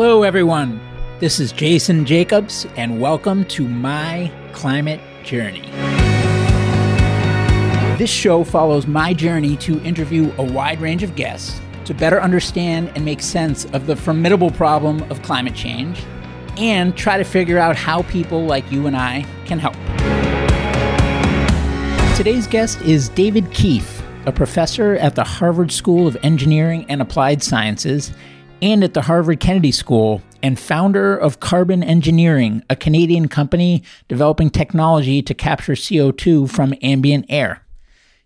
Hello, everyone. This is Jason Jacobs, and welcome to My Climate Journey. This show follows my journey to interview a wide range of guests to better understand and make sense of the formidable problem of climate change and try to figure out how people like you and I can help. Today's guest is David Keith, a professor at the Harvard School of Engineering and Applied Sciences and at the Harvard Kennedy School, and founder of Carbon Engineering, a Canadian company developing technology to capture CO2 from ambient air.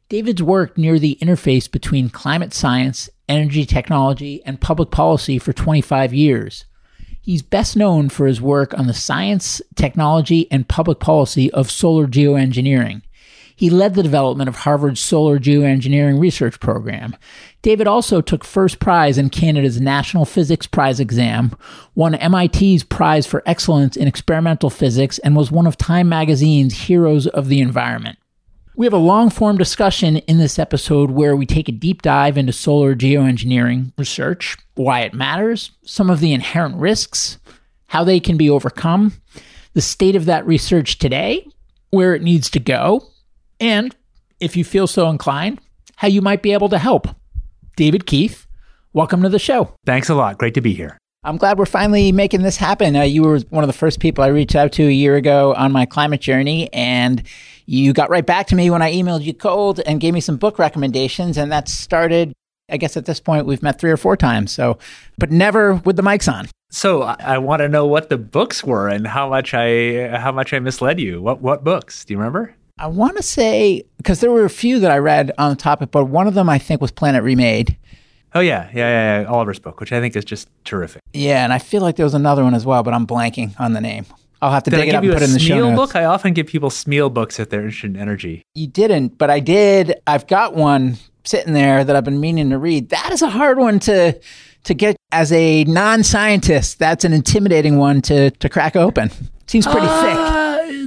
David's worked near the interface between climate science, energy technology, and public policy for 25 years. He's best known for his work on the science, technology, and public policy of solar geoengineering. He led the development of Harvard's Solar Geoengineering Research Program. David also took first prize in Canada's National Physics Prize exam, won MIT's Prize for Excellence in Experimental Physics, and was one of Time Magazine's Heroes of the Environment. We have a long-form discussion in this episode where we take a deep dive into solar geoengineering research, why it matters, some of the inherent risks, how they can be overcome, the state of that research today, where it needs to go, and, if you feel so inclined, how you might be able to help. David Keith, welcome to the show. Thanks a lot. Great to be here. I'm glad we're finally making this happen. You were one of the first people I reached out to a year ago on my climate journey, and you got right back to me when I emailed you cold and gave me some book recommendations, and that started, I guess at this point, we've met 3 or 4 times, but never with the mics on. So I want to know what the books were and how much I misled you. What books? Do you remember? I want to say, because there were a few that I read on the topic, but one of them I think was Planet Remade. Oh, yeah. Oliver's book, which I think is just terrific. Yeah, and I feel like there was another one as well, but I'm blanking on the name. I'll have to dig it up and put it in the show notes. Book? I often give people Smil books if they're interested in energy. You didn't, but I did. I've got one sitting there that I've been meaning to read. That is a hard one to get as a non-scientist. That's an intimidating one to crack open. Seems pretty thick.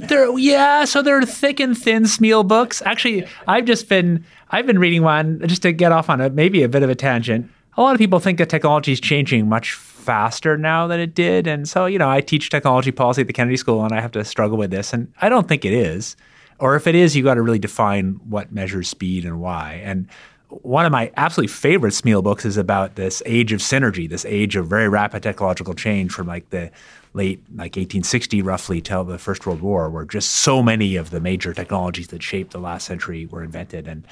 There are thick and thin Smeal books. Actually, I've been reading one just to get off on maybe a bit of a tangent. A lot of people think that technology is changing much faster now than it did, and so I teach technology policy at the Kennedy School, and I have to struggle with this. And I don't think it is, or if it is, you got to really define what measures speed and why. And one of my absolutely favorite Smeal books is about this age of synergy, this age of very rapid technological change from the late 1860 roughly till the First World War, where just so many of the major technologies that shaped the last century were invented. And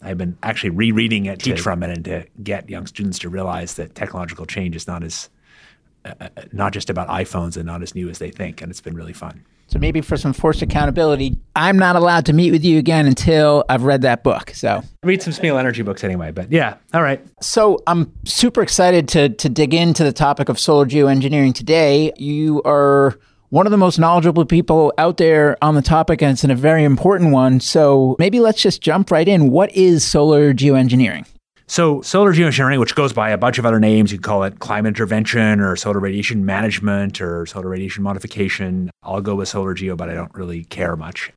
I've been actually rereading it, teach from it, and to get young students to realize that technological change is not just about iPhones and not as new as they think. And it's been really fun. So maybe for some forced accountability, I'm not allowed to meet with you again until I've read that book. So read some Smil energy books anyway, but yeah. All right. So I'm super excited to dig into the topic of solar geoengineering today. You are one of the most knowledgeable people out there on the topic, and it's a very important one. So maybe let's just jump right in. What is solar geoengineering? So solar geoengineering, which goes by a bunch of other names, you can call it climate intervention or solar radiation management or solar radiation modification. I'll go with solar geo, but I don't really care much.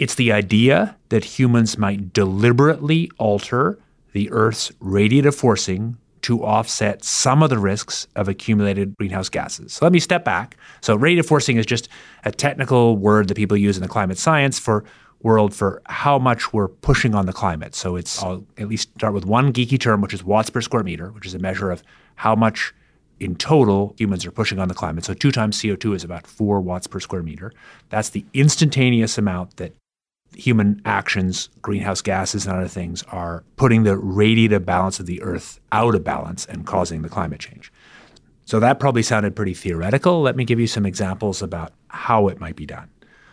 It's the idea that humans might deliberately alter the Earth's radiative forcing to offset some of the risks of accumulated greenhouse gases. So let me step back. So radiative forcing is just a technical word that people use in the climate science for how much we're pushing on the climate. So I'll at least start with one geeky term, which is watts per square meter, which is a measure of how much in total humans are pushing on the climate. So 2 times CO2 is about 4 watts per square meter. That's the instantaneous amount that human actions, greenhouse gases, and other things are putting the radiative balance of the Earth out of balance and causing the climate change. So that probably sounded pretty theoretical. Let me give you some examples about how it might be done.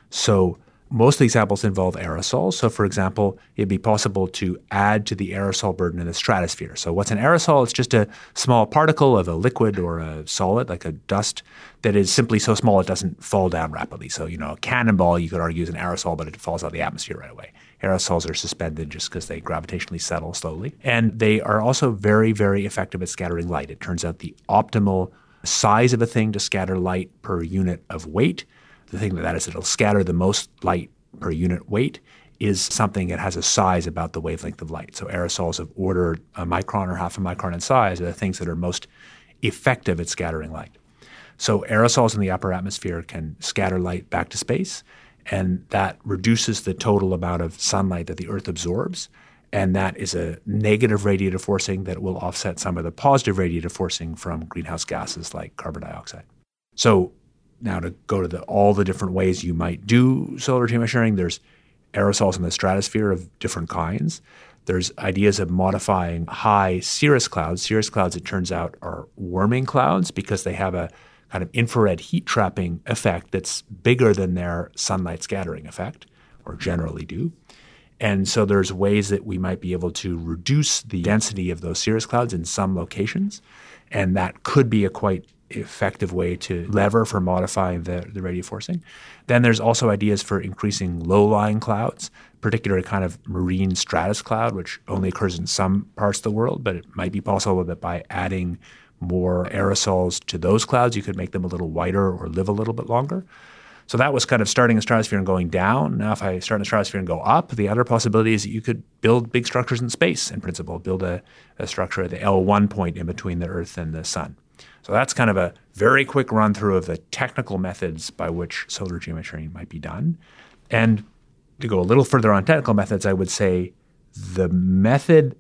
So most of the examples involve aerosols. So for example, it'd be possible to add to the aerosol burden in the stratosphere. So what's an aerosol? It's just a small particle of a liquid or a solid, like a dust, that is simply so small it doesn't fall down rapidly. So, a cannonball, you could argue, is an aerosol, but it falls out of the atmosphere right away. Aerosols are suspended just because they gravitationally settle slowly. And they are also very, very effective at scattering light. It turns out the optimal size of a thing to scatter light per unit of weight, the thing that is it'll scatter the most light per unit weight, is something that has a size about the wavelength of light. So aerosols of order a micron or half a micron in size are the things that are most effective at scattering light. So aerosols in the upper atmosphere can scatter light back to space, and that reduces the total amount of sunlight that the Earth absorbs, and that is a negative radiative forcing that will offset some of the positive radiative forcing from greenhouse gases like carbon dioxide. So now to go to all the different ways you might do solar temperature sharing, there's aerosols in the stratosphere of different kinds. There's ideas of modifying high cirrus clouds. Cirrus clouds, it turns out, are warming clouds because they have a kind of infrared heat trapping effect that's bigger than their sunlight scattering effect, or generally do. And so there's ways that we might be able to reduce the density of those cirrus clouds in some locations, and that could be a quite effective way to lever for modifying the radiative forcing. Then there's also ideas for increasing low-lying clouds, particularly kind of marine stratus cloud, which only occurs in some parts of the world, but it might be possible that by adding more aerosols to those clouds, you could make them a little whiter or live a little bit longer. So that was kind of starting in the stratosphere and going down. Now if I start in the stratosphere and go up, the other possibility is that you could build big structures in space, in principle, build a structure at the L1 point in between the Earth and the Sun. So that's kind of a very quick run through of the technical methods by which solar geometry might be done. And to go a little further on technical methods, I would say the method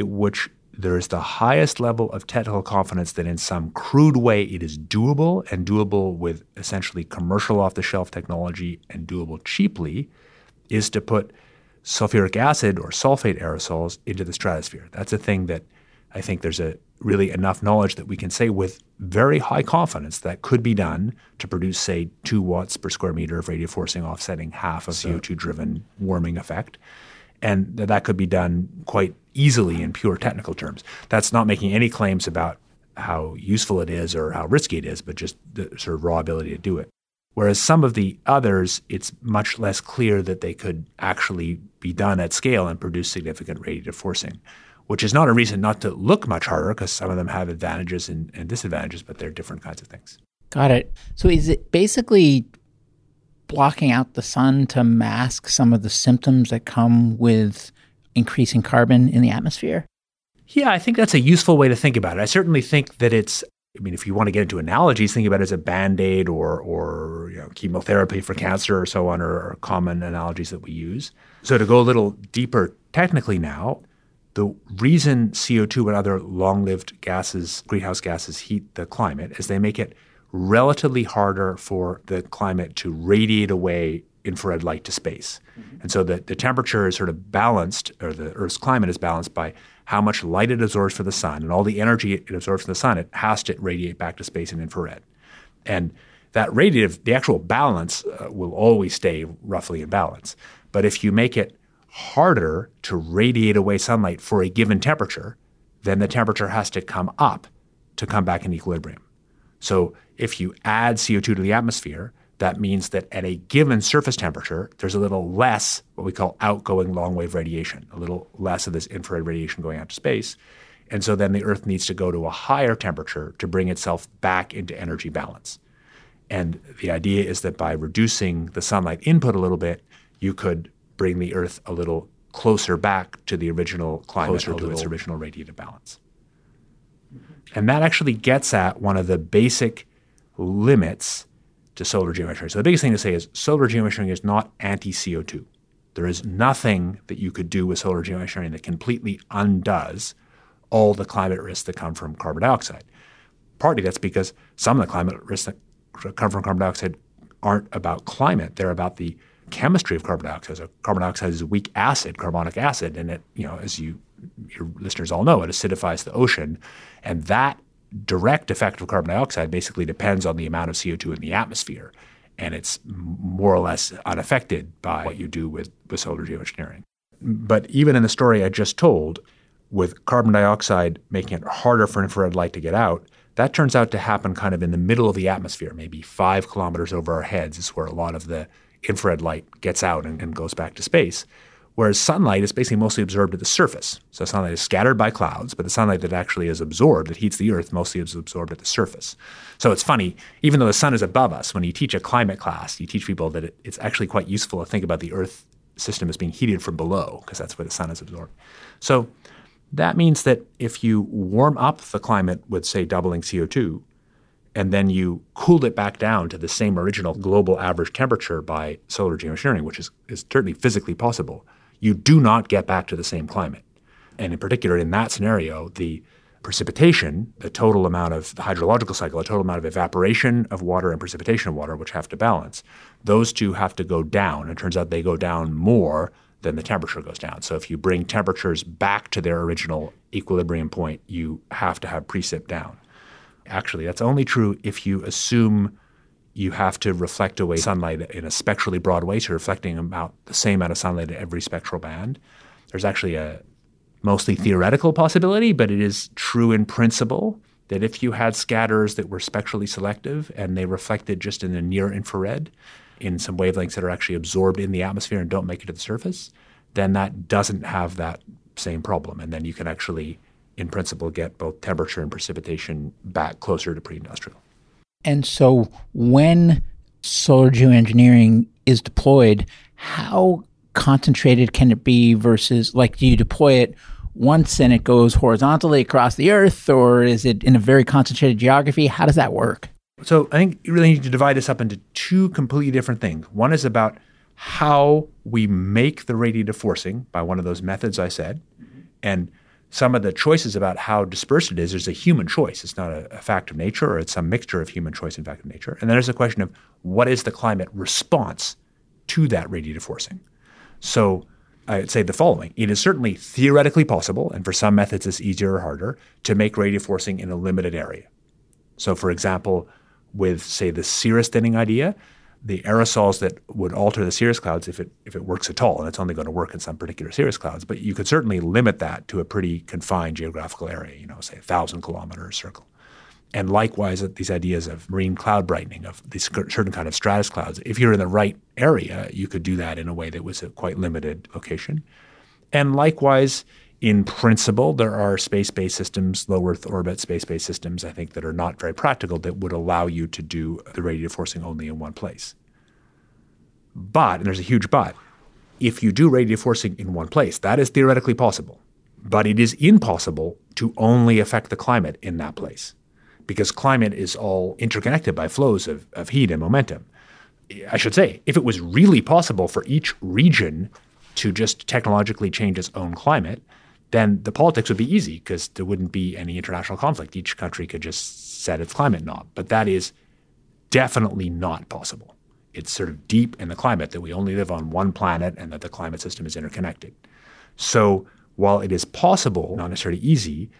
at which there is the highest level of technical confidence that in some crude way it is doable, and doable with essentially commercial off-the-shelf technology and doable cheaply, is to put sulfuric acid or sulfate aerosols into the stratosphere. That's a thing that I think there's a really enough knowledge that we can say with very high confidence that could be done to produce, say, 2 watts per square meter of radiative forcing offsetting half of CO2-driven warming effect. And that could be done quite easily in pure technical terms. That's not making any claims about how useful it is or how risky it is, but just the sort of raw ability to do it. Whereas some of the others, it's much less clear that they could actually be done at scale and produce significant radiative forcing, which is not a reason not to look much harder, because some of them have advantages and disadvantages, but they're different kinds of things. Got it. So is it basically blocking out the sun to mask some of the symptoms that come with increasing carbon in the atmosphere? Yeah, I think that's a useful way to think about it. I certainly think that it's, I mean, if you want to get into analogies, think about it as a Band-Aid or you know, chemotherapy for cancer or so on, or common analogies that we use. So to go a little deeper technically now, the reason CO2 and other long-lived gases, greenhouse gases, heat the climate is they make it relatively harder for the climate to radiate away infrared light to space. Mm-hmm. And so the temperature is sort of balanced, or the Earth's climate is balanced by how much light it absorbs from the sun, and all the energy it absorbs from the sun, it has to radiate back to space in infrared. And that radiative, the actual balance will always stay roughly in balance. But if you make it harder to radiate away sunlight for a given temperature, then the temperature has to come up to come back in equilibrium. So if you add CO2 to the atmosphere, that means that at a given surface temperature, there's a little less what we call outgoing long-wave radiation, a little less of this infrared radiation going out to space. And so then the Earth needs to go to a higher temperature to bring itself back into energy balance. And the idea is that by reducing the sunlight input a little bit, you could bring the Earth a little closer back to the original climate, closer to its original radiative balance. And that actually gets at one of the basic limits to solar geometry. So the biggest thing to say is solar geometry is not anti-CO2. There is nothing that you could do with solar geometry that completely undoes all the climate risks that come from carbon dioxide. Partly that's because some of the climate risks that come from carbon dioxide aren't about climate. They're about the chemistry of carbon dioxide. So carbon dioxide is a weak acid, carbonic acid, and it, you know, as your listeners all know, it acidifies the ocean. And that direct effect of carbon dioxide basically depends on the amount of CO2 in the atmosphere. And it's more or less unaffected by what you do with solar geoengineering. But even in the story I just told, with carbon dioxide making it harder for infrared light to get out, that turns out to happen kind of in the middle of the atmosphere, maybe 5 kilometers over our heads is where a lot of the infrared light gets out and goes back to space. Whereas sunlight is basically mostly absorbed at the surface. So sunlight is scattered by clouds, but the sunlight that actually is absorbed, that heats the Earth, mostly is absorbed at the surface. So it's funny, even though the sun is above us, when you teach a climate class, you teach people that it's actually quite useful to think about the Earth system as being heated from below, because that's where the sun is absorbed. So That means that if you warm up the climate with, say, doubling CO2, and then you cool it back down to the same original global average temperature by solar geoengineering, which is certainly physically possible, you do not get back to the same climate. And in particular, in that scenario, the precipitation, the total amount of the hydrological cycle, the total amount of evaporation of water and precipitation of water, which have to balance, those two have to go down. It turns out they go down more than the temperature goes down. So if you bring temperatures back to their original equilibrium point, you have to have precip down. Actually, that's only true if you assume you have to reflect away sunlight in a spectrally broad way, so reflecting about the same amount of sunlight at every spectral band. There's actually a mostly theoretical possibility, but it is true in principle that if you had scatters that were spectrally selective and they reflected just in the near infrared in some wavelengths that are actually absorbed in the atmosphere and don't make it to the surface, then that doesn't have that same problem. And then you can actually, in principle, get both temperature and precipitation back closer to pre-industrial. And so when solar geoengineering is deployed, how concentrated can it be versus, like, do you deploy it once and it goes horizontally across the Earth, or is it in a very concentrated geography? How does that work? So I think you really need to divide this up into two completely different things. One is about how we make the radiative forcing by one of those methods I said, and some of the choices about how dispersed it is a human choice. It's not a fact of nature, or it's some mixture of human choice and fact of nature. And then there's the question of what is the climate response to that radiative forcing? So I'd say the following. It is certainly theoretically possible, and for some methods it's easier or harder, to make radiative forcing in a limited area. So for example, with, say, the cirrus thinning idea, the aerosols that would alter the cirrus clouds, if it works at all, and it's only going to work in some particular cirrus clouds, but you could certainly limit that to a pretty confined geographical area, say 1,000-kilometer circle. And likewise, these ideas of marine cloud brightening, of these certain kind of stratus clouds, if you're in the right area, you could do that in a way that was a quite limited location. And likewise, in principle, there are space-based systems, low-Earth orbit space-based systems, I think, that are not very practical that would allow you to do the radiative forcing only in one place. But, and there's a huge but, if you do radiative forcing in one place, that is theoretically possible. But it is impossible to only affect the climate in that place, because climate is all interconnected by flows of heat and momentum. I should say, if it was really possible for each region to just technologically change its own climate, then the politics would be easy because there wouldn't be any international conflict. Each country could just set its climate knob. But that is definitely not possible. It's sort of deep in the climate that we only live on one planet and that the climate system is interconnected. So while it is possible, not necessarily easy,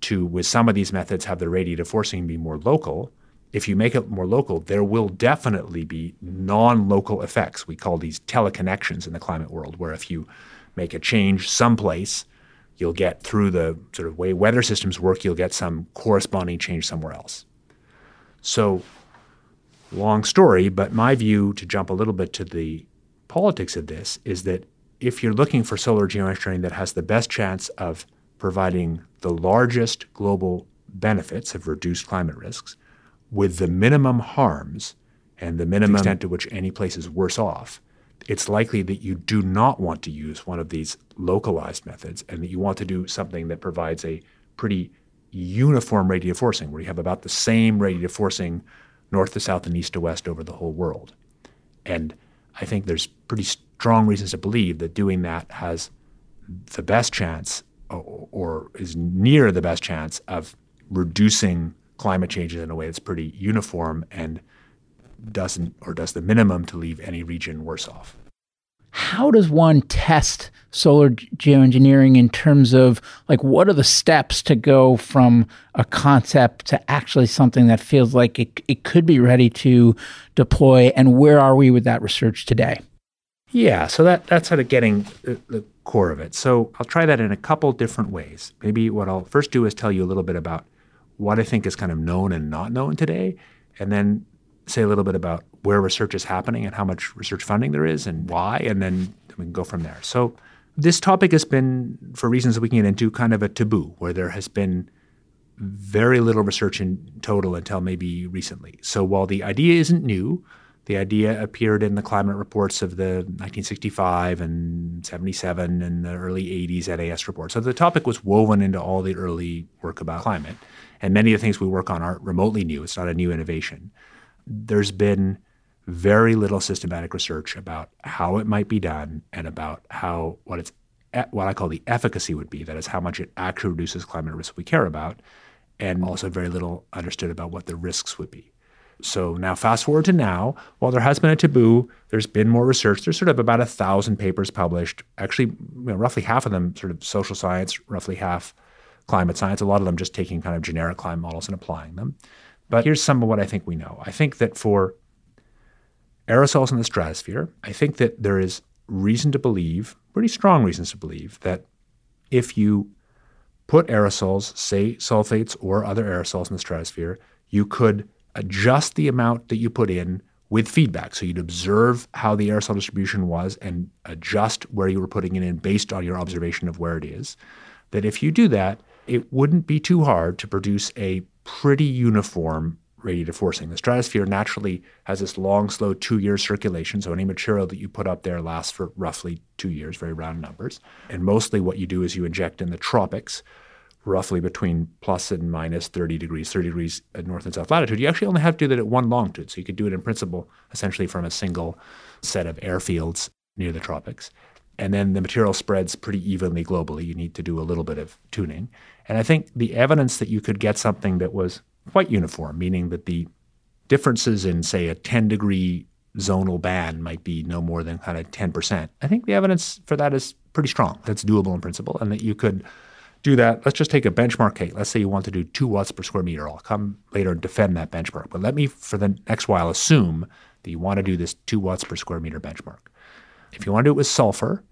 to, with some of these methods, have the radiative forcing be more local, if you make it more local, there will definitely be non-local effects. We call these teleconnections in the climate world, where if you make a change someplace, you'll get, through the sort of way weather systems work, you'll get some corresponding change somewhere else. So, long story, but my view, to jump a little bit to the politics of this, is that if you're looking for solar geoengineering that has the best chance of providing the largest global benefits of reduced climate risks with the minimum harms and the minimum extent to which any place is worse off, it's likely that you do not want to use one of these localized methods and that you want to do something that provides a pretty uniform radiative forcing, where you have about the same radiative forcing north to south and east to west over the whole world. And I think there's pretty strong reasons to believe that doing that has the best chance, or is near the best chance, of reducing climate changes in a way that's pretty uniform and does the minimum to leave any region worse off. How does one test solar geoengineering in terms of, like, what are the steps to go from a concept to actually something that feels like it could be ready to deploy, and where are we with that research today? Yeah, so that's sort of getting the core of it. So I'll try that in a couple different ways. Maybe what I'll first do is tell you a little bit about what I think is kind of known and not known today, and then say a little bit about where research is happening and how much research funding there is and why, and then we can go from there. So this topic has been, for reasons that we can get into, kind of a taboo, where there has been very little research in total until maybe recently. So while the idea isn't new, The idea appeared in the climate reports of the 1965 and 77 and the early 80s NAS reports. So the topic was woven into all the early work about climate. And many of the things we work on aren't remotely new. It's not a new innovation. There's been very little systematic research about how it might be done and about how what I call the efficacy would be. That is, how much it actually reduces climate risk we care about, and also very little understood about what the risks would be. So now fast forward to now, while there has been a taboo, there's been more research. There's sort of about 1,000 papers published, actually roughly half of them sort of social science, roughly half climate science, a lot of them just taking kind of generic climate models and applying them. But here's some of what I think we know. I think that for aerosols in the stratosphere, I think that there is reason to believe, pretty strong reasons to believe, that if you put aerosols, say sulfates or other aerosols in the stratosphere, you could adjust the amount that you put in with feedback. So you'd observe how the aerosol distribution was and adjust where you were putting it in based on your observation of where it is. That if you do that, it wouldn't be too hard to produce a pretty uniform radiative forcing. The stratosphere naturally has this long, slow 2-year circulation. So any material that you put up there lasts for roughly 2 years, very round numbers. And mostly what you do is you inject in the tropics, roughly between plus and minus 30 degrees at north and south latitude. You actually only have to do that at one longitude. So you could do it in principle, essentially from a single set of airfields near the tropics. And then the material spreads pretty evenly globally. You need to do a little bit of tuning. And I think the evidence that you could get something that was quite uniform, meaning that the differences in, say, a 10-degree zonal band might be no more than kind of 10%. I think the evidence for that is pretty strong. That's doable in principle, and that you could do that. Let's just take a benchmark case. Let's say you want to do 2 watts per square meter. I'll come later and defend that benchmark. But let me, for the next while, assume that you want to do this 2 watts per square meter benchmark. If you want to do it with sulfur,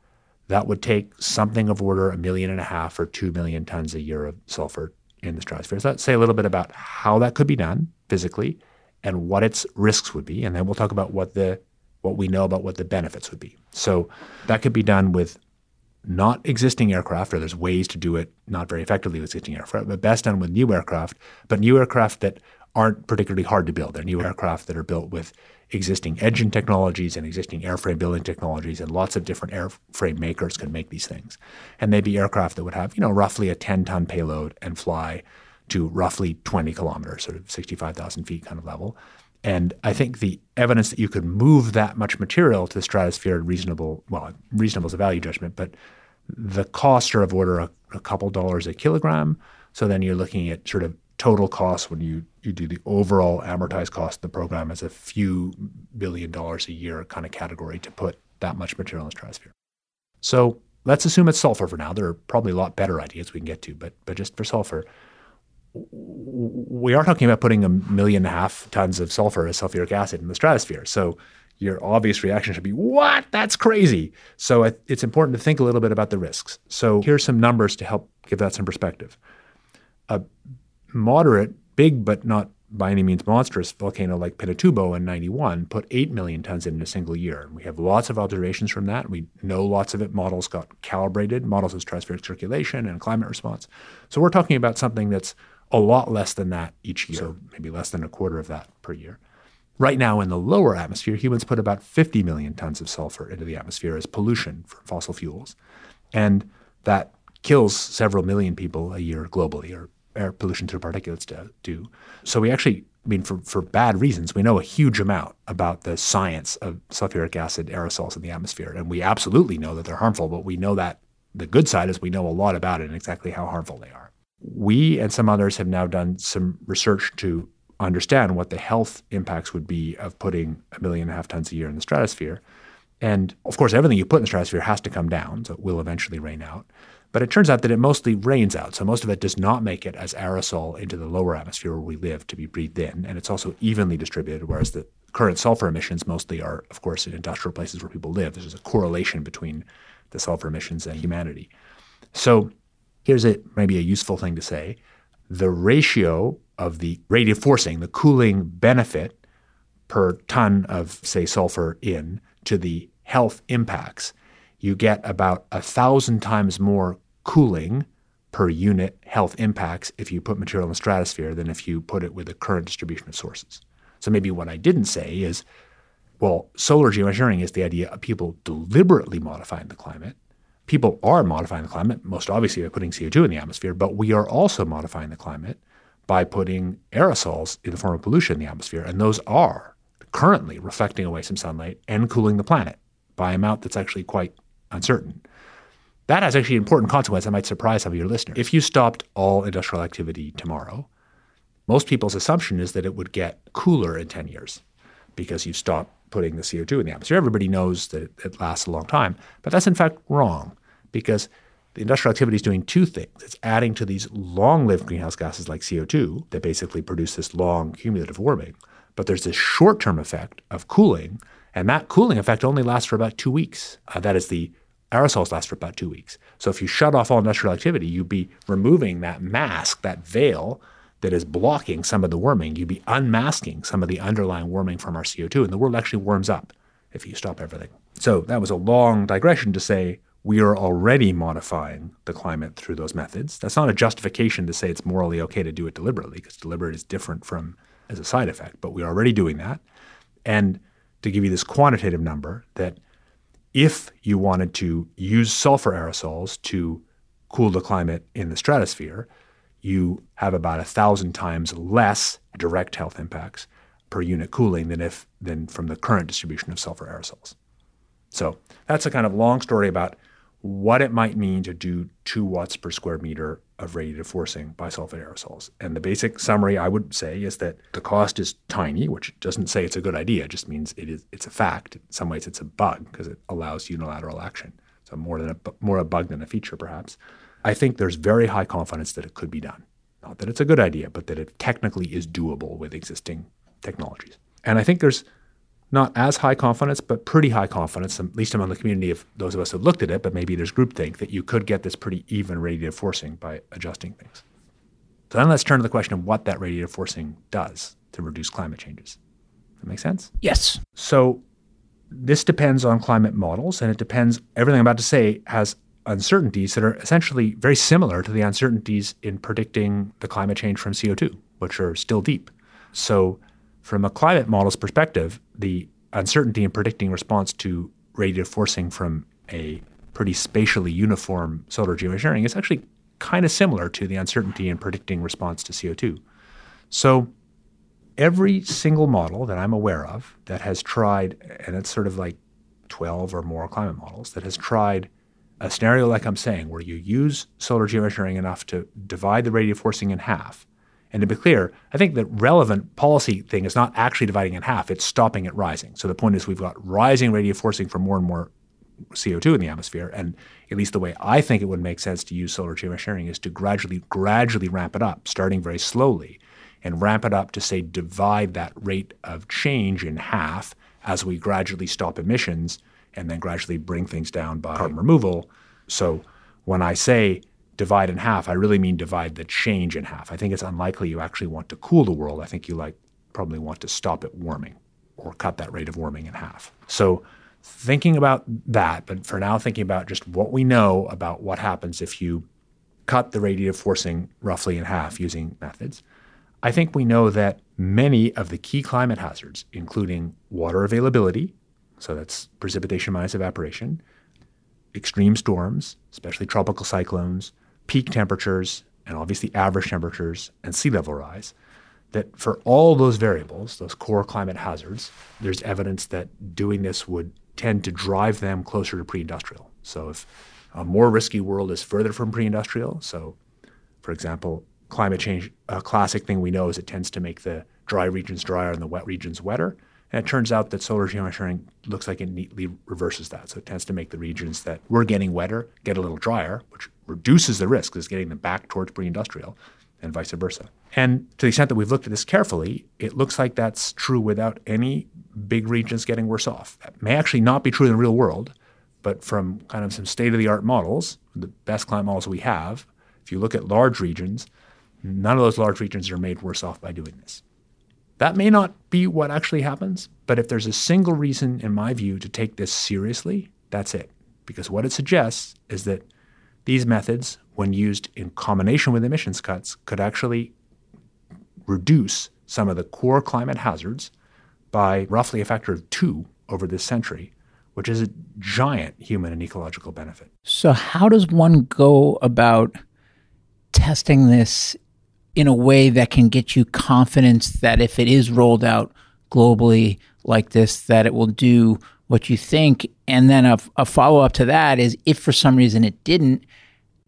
that would take something of order 1.5 million or 2 million tons a year of sulfur in the stratosphere. So let's say a little bit about how that could be done physically and what its risks would be. And then we'll talk about what we know about what the benefits would be. So that could be done with not existing aircraft, or there's ways to do it not very effectively with existing aircraft, but best done with new aircraft, but new aircraft that aren't particularly hard to build. They're new aircraft that are built with existing engine technologies and existing airframe building technologies, and lots of different airframe makers can make these things. And they'd be aircraft that would have, roughly a 10-ton payload and fly to roughly 20 kilometers, sort of 65,000 feet kind of level. And I think the evidence that you could move that much material to the stratosphere at reasonable is a value judgment, but the costs are of order a couple dollars a kilogram. So then you're looking at sort of total costs when you do the overall amortized cost of the program as a few $1 billion a year kind of category to put that much material in the stratosphere. So let's assume it's sulfur for now. There are probably a lot better ideas we can get to, but just for sulfur, we are talking about putting 1.5 million tons of sulfur as sulfuric acid in the stratosphere. So your obvious reaction should be, what? That's crazy. So it's important to think a little bit about the risks. So here's some numbers to help give that some perspective. A moderate, big but not by any means monstrous volcano like Pinatubo in 91 put 8 million tons in a single year. And we have lots of observations from that. We know lots of it. Models got calibrated, models of stratospheric circulation and climate response. So we're talking about something that's a lot less than that each year, so maybe less than a quarter of that per year. Right now in the lower atmosphere, humans put about 50 million tons of sulfur into the atmosphere as pollution from fossil fuels. And that kills several million people a year globally, or air pollution through particulates do. So we actually, for bad reasons, we know a huge amount about the science of sulfuric acid aerosols in the atmosphere. And we absolutely know that they're harmful, but we know that the good side is we know a lot about it and exactly how harmful they are. We and some others have now done some research to understand what the health impacts would be of putting 1.5 million tons a year in the stratosphere. And of course, everything you put in the stratosphere has to come down, so it will eventually rain out. But it turns out that it mostly rains out, so most of it does not make it as aerosol into the lower atmosphere where we live to be breathed in, and it's also evenly distributed, whereas the current sulfur emissions mostly are, of course, in industrial places where people live. There's a correlation between the sulfur emissions and humanity. So here's maybe a useful thing to say. The ratio of the radiative forcing, the cooling benefit per ton of, say, sulfur in to the health impacts, you get about 1,000 times more cooling per unit health impacts if you put material in the stratosphere than if you put it with the current distribution of sources. So maybe what I didn't say is Well, solar geoengineering is the idea of people deliberately modifying the climate. People are modifying the climate, most obviously by putting CO2 in the atmosphere, but we are also modifying the climate by putting aerosols in the form of pollution in the atmosphere. And those are currently reflecting away some sunlight and cooling the planet by an amount that's actually quite uncertain. That has actually an important consequence that might surprise some of your listeners. If you stopped all industrial activity tomorrow, most people's assumption is that it would get cooler in 10 years because you've stopped putting the CO2 in the atmosphere. Everybody knows that it lasts a long time, but that's in fact wrong because the industrial activity is doing two things. It's adding to these long-lived greenhouse gases like CO2 that basically produce this long cumulative warming, but there's this short-term effect of cooling, and that cooling effect only lasts for about 2 weeks. That is, the aerosols last for about 2 weeks. So if you shut off all industrial activity, you'd be removing that mask, that veil that is blocking some of the warming. You'd be unmasking some of the underlying warming from our CO2, and the world actually warms up if you stop everything. So that was a long digression to say we are already modifying the climate through those methods. That's not a justification to say it's morally okay to do it deliberately, because deliberate is different from as a side effect, but we're already doing that. And to give you this quantitative number, that if you wanted to use sulfur aerosols to cool the climate in the stratosphere, you have about 1,000 times less direct health impacts per unit cooling than from the current distribution of sulfur aerosols. So that's a kind of long story about what it might mean to do 2 watts per square meter of radiative forcing by sulfate aerosols. And the basic summary I would say is that the cost is tiny, which doesn't say it's a good idea, it just means it's a fact. In some ways it's a bug because it allows unilateral action. So more a bug than a feature perhaps. I think there's very high confidence that it could be done. Not that it's a good idea, but that it technically is doable with existing technologies. And I think there's not as high confidence, but pretty high confidence, at least among the community of those of us who have looked at it, but maybe there's groupthink, that you could get this pretty even radiative forcing by adjusting things. So then let's turn to the question of what that radiative forcing does to reduce climate changes. That make sense? Yes. So this depends on climate models, and it depends, everything I'm about to say has uncertainties that are essentially very similar to the uncertainties in predicting the climate change from CO2, which are still deep. So from a climate model's perspective, the uncertainty in predicting response to radiative forcing from a pretty spatially uniform solar geoengineering is actually kind of similar to the uncertainty in predicting response to CO2. So every single model that I'm aware of that has tried, and it's sort of like 12 or more climate models, that has tried a scenario like I'm saying, where you use solar geoengineering enough to divide the radiative forcing in half. And to be clear, I think the relevant policy thing is not actually dividing in half, it's stopping it rising. So the point is we've got rising radiative forcing for more and more CO2 in the atmosphere, and at least the way I think it would make sense to use solar geoengineering is to gradually ramp it up, starting very slowly, and ramp it up to, say, divide that rate of change in half as we gradually stop emissions and then gradually bring things down by carbon removal. So when I say divide in half, I really mean divide the change in half. I think it's unlikely you actually want to cool the world. I think you probably want to stop it warming or cut that rate of warming in half. So thinking about that, but for now thinking about just what we know about what happens if you cut the radiative forcing roughly in half using methods, I think we know that many of the key climate hazards, including water availability, so that's precipitation minus evaporation, extreme storms, especially tropical cyclones, peak temperatures, and obviously average temperatures, and sea level rise, that for all those variables, those core climate hazards, there's evidence that doing this would tend to drive them closer to pre-industrial. So if a more risky world is further from pre-industrial, so for example, climate change, a classic thing we know is it tends to make the dry regions drier and the wet regions wetter. And it turns out that solar geoengineering looks like it neatly reverses that. So it tends to make the regions that were getting wetter get a little drier, which reduces the risk because it's getting them back towards pre-industrial and vice versa. And to the extent that we've looked at this carefully, it looks like that's true without any big regions getting worse off. That may actually not be true in the real world, but from kind of some state-of-the-art models, the best climate models we have, if you look at large regions, none of those large regions are made worse off by doing this. That may not be what actually happens, but if there's a single reason, in my view, to take this seriously, that's it. Because what it suggests is that these methods, when used in combination with emissions cuts, could actually reduce some of the core climate hazards by roughly a factor of 2 over this century, which is a giant human and ecological benefit. So how does one go about testing this in a way that can get you confidence that if it is rolled out globally like this, that it will do what you think? And then a follow-up to that is, if for some reason it didn't,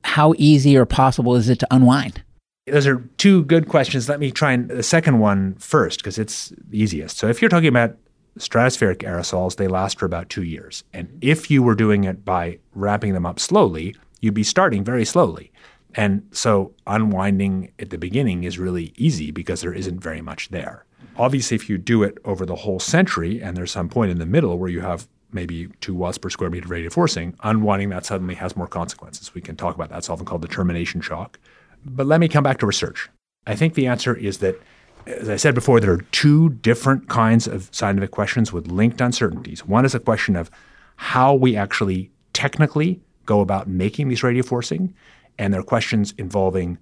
how easy or possible is it to unwind? Those are two good questions. Let me try the second one first, because it's the easiest. So if you're talking about stratospheric aerosols, they last for about 2 years. And if you were doing it by wrapping them up slowly, you'd be starting very slowly. And so unwinding at the beginning is really easy because there isn't very much there. Obviously, if you do it over the whole century and there's some point in the middle where you have maybe 2 watts per square meter of radiative forcing, unwinding that suddenly has more consequences. We can talk about that. It's often called the termination shock. But let me come back to research. I think the answer is that, as I said before, there are 2 different kinds of scientific questions with linked uncertainties. One is a question of how we actually technically go about making these radiative forcing. And there are questions involving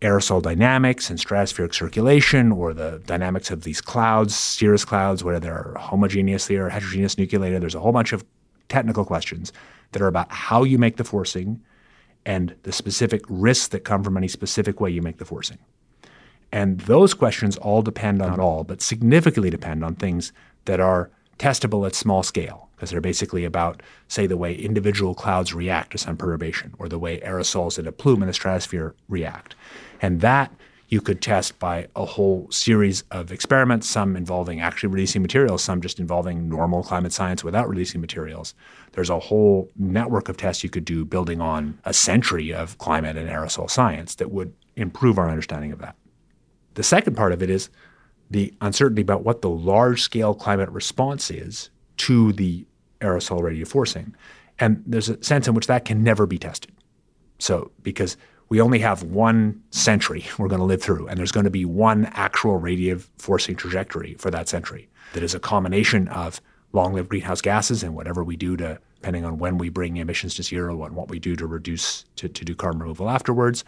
aerosol dynamics and stratospheric circulation, or the dynamics of these clouds, cirrus clouds, whether they're homogeneously or heterogeneous nucleated. There's a whole bunch of technical questions that are about how you make the forcing and the specific risks that come from any specific way you make the forcing. And those questions all depend on all, but significantly depend on things that are testable at small scale, because they're basically about, say, the way individual clouds react to some perturbation, or the way aerosols in a plume in the stratosphere react. And that you could test by a whole series of experiments, some involving actually releasing materials, some just involving normal climate science without releasing materials. There's a whole network of tests you could do building on a century of climate and aerosol science that would improve our understanding of that. The second part of it is the uncertainty about what the large-scale climate response is to the aerosol radiative forcing. And there's a sense in which that can never be tested. So because we only have 1 century we're going to live through, and there's going to be 1 actual radiative forcing trajectory for that century that is a combination of long-lived greenhouse gases and whatever we do to, depending on when we bring emissions to zero and what we do to reduce, to do carbon removal afterwards,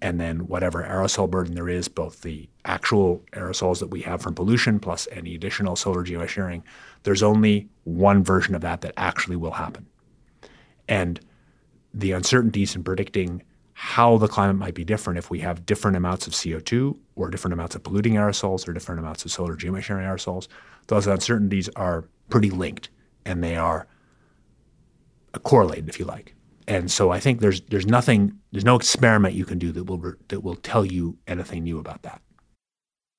and then whatever aerosol burden there is, both the actual aerosols that we have from pollution plus any additional solar geoengineering. There's only 1 version of that that actually will happen. And the uncertainties in predicting how the climate might be different if we have different amounts of CO2 or different amounts of polluting aerosols or different amounts of solar geoengineering aerosols, those uncertainties are pretty linked, and they are correlated, if you like. And so I think there's no experiment you can do that will tell you anything new about that.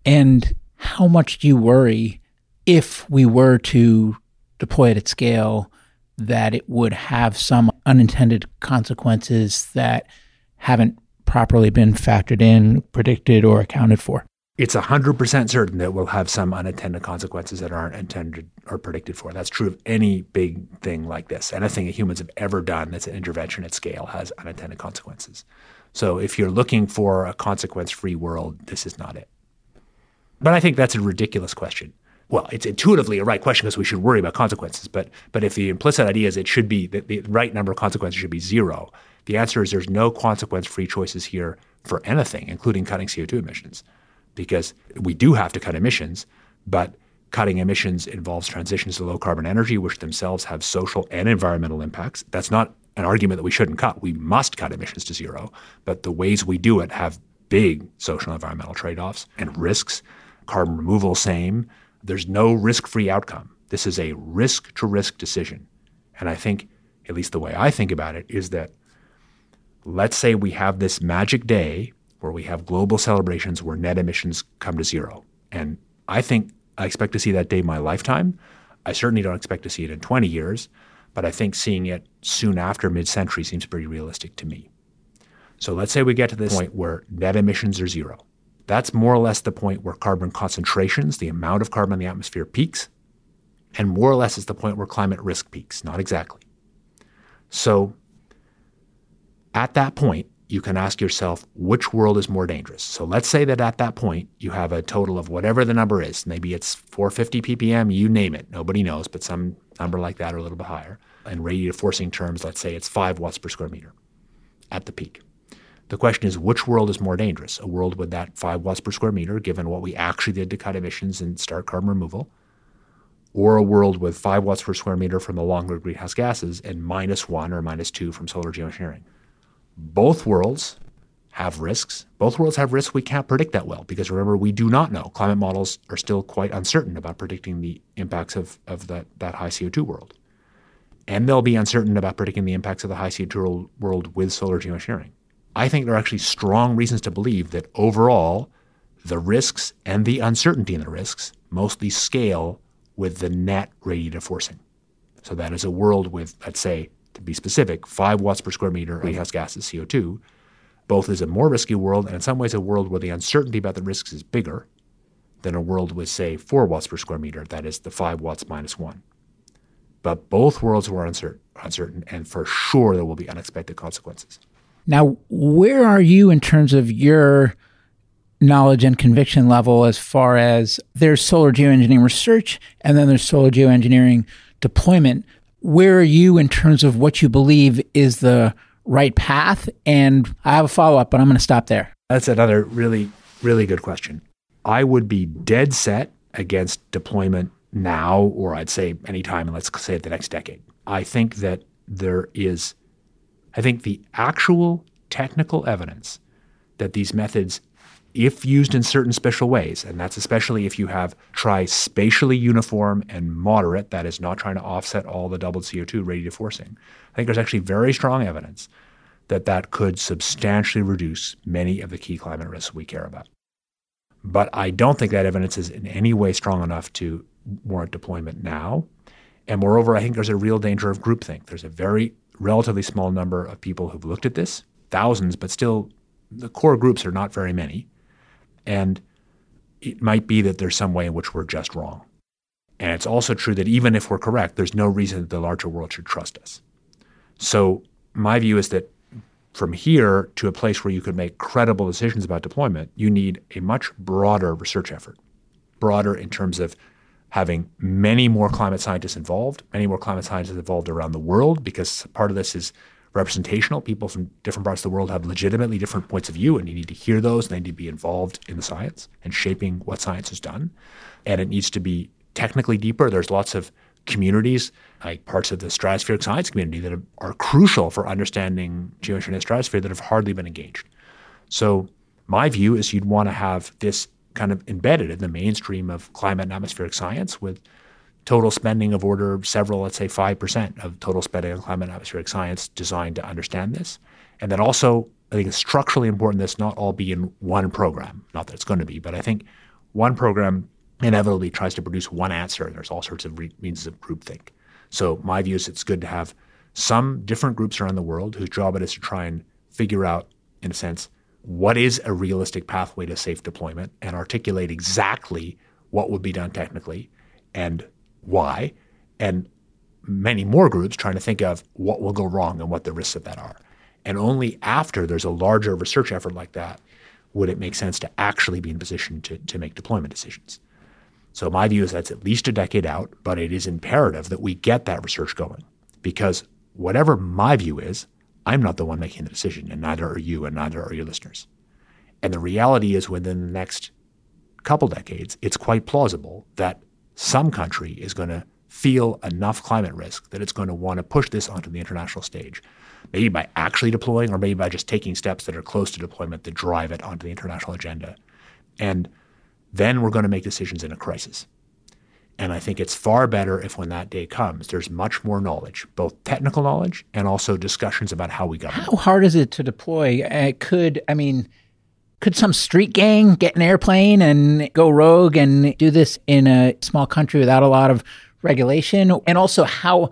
And how much do you worry, if we were to deploy it at scale, that it would have some unintended consequences that haven't properly been factored in, predicted, or accounted for? It's 100% certain that we'll have some unintended consequences that aren't intended or predicted for. That's true of any big thing like this. Anything that humans have ever done that's an intervention at scale has unintended consequences. So if you're looking for a consequence-free world, this is not it. But I think that's a ridiculous question. Well, it's intuitively a right question because we should worry about consequences. But if the implicit idea is it should be that the right number of consequences should be 0, the answer is there's no consequence-free choices here for anything, including cutting CO2 emissions. Because we do have to cut emissions, but cutting emissions involves transitions to low carbon energy, which themselves have social and environmental impacts. That's not an argument that we shouldn't cut. We must cut emissions to 0, but the ways we do it have big social and environmental trade-offs and risks. Carbon removal, same. There's no risk-free outcome. This is a risk-to-risk decision. And I think, at least the way I think about it, is that let's say we have this magic day where we have global celebrations where net emissions come to 0. And I expect to see that day in my lifetime. I certainly don't expect to see it in 20 years, but I think seeing it soon after mid-century seems pretty realistic to me. So let's say we get to this point where net emissions are 0. That's more or less the point where carbon concentrations, the amount of carbon in the atmosphere, peaks, and more or less is the point where climate risk peaks, not exactly. So at that point, you can ask yourself, which world is more dangerous? So let's say that at that point, you have a total of whatever the number is. Maybe it's 450 ppm, you name it. Nobody knows, but some number like that or a little bit higher. In radiative forcing terms, let's say it's 5 watts per square meter at the peak. The question is, which world is more dangerous? A world with that 5 watts per square meter, given what we actually did to cut emissions and start carbon removal, or a world with 5 watts per square meter from the long-lived greenhouse gases and -1 or -2 from solar geoengineering. Both worlds have risks. Both worlds have risks we can't predict that well, because remember, we do not know. Climate models are still quite uncertain about predicting the impacts of that high CO2 world. And they'll be uncertain about predicting the impacts of the high CO2 world with solar geoengineering. I think there are actually strong reasons to believe that overall, the risks and the uncertainty in the risks mostly scale with the net radiative forcing. So that is a world with, let's say, to be specific, 5 watts per square meter greenhouse gases, CO2, both is a more risky world and in some ways a world where the uncertainty about the risks is bigger than a world with, say, 4 watts per square meter, that is the 5 watts -1. But both worlds were uncertain, and for sure there will be unexpected consequences. Now, where are you in terms of your knowledge and conviction level as far as there's solar geoengineering research and then there's solar geoengineering deployment? Where are you in terms of what you believe is the right path? And I have a follow-up, but I'm going to stop there. That's another really, really good question. I would be dead set against deployment now, or I'd say anytime, and let's say the next decade. I think that I think the actual technical evidence that these methods, if used in certain special ways, and that's especially if you try spatially uniform and moderate, that is not trying to offset all the doubled CO2 radiative forcing, I think there's actually very strong evidence that could substantially reduce many of the key climate risks we care about. But I don't think that evidence is in any way strong enough to warrant deployment now. And moreover, I think there's a real danger of groupthink. There's a very relatively small number of people who've looked at this, thousands, but still the core groups are not very many. And it might be that there's some way in which we're just wrong. And it's also true that even if we're correct, there's no reason that the larger world should trust us. So my view is that from here to a place where you could make credible decisions about deployment, you need a much broader research effort, broader in terms of having many more climate scientists involved around the world, because part of this is representational. People from different parts of the world have legitimately different points of view, and you need to hear those, and they need to be involved in the science and shaping what science is done. And it needs to be technically deeper. There's lots of communities, like parts of the stratospheric science community that are crucial for understanding geoengineering stratosphere that have hardly been engaged. So my view is you'd want to have this kind of embedded in the mainstream of climate and atmospheric science, with total spending of order of several, let's say 5% of total spending on climate and atmospheric science designed to understand this. And then also, I think it's structurally important this not all be in one program, not that it's going to be, but I think one program inevitably tries to produce one answer. There's all sorts of means of groupthink. So my view is it's good to have some different groups around the world whose job it is to try and figure out, in a sense, what is a realistic pathway to safe deployment and articulate exactly what would be done technically and why, and many more groups trying to think of what will go wrong and what the risks of that are. And only after there's a larger research effort like that would it make sense to actually be in position to make deployment decisions. So my view is that's at least a decade out, but it is imperative that we get that research going, because whatever my view is, I'm not the one making the decision, and neither are you, and neither are your listeners. And the reality is within the next couple decades, it's quite plausible that some country is going to feel enough climate risk that it's going to want to push this onto the international stage, maybe by actually deploying or maybe by just taking steps that are close to deployment that drive it onto the international agenda. And then we're going to make decisions in a crisis. And I think it's far better if, when that day comes, there's much more knowledge, both technical knowledge and also discussions about how we govern. How hard is it to deploy? Could some street gang get an airplane and go rogue and do this in a small country without a lot of regulation? And also, how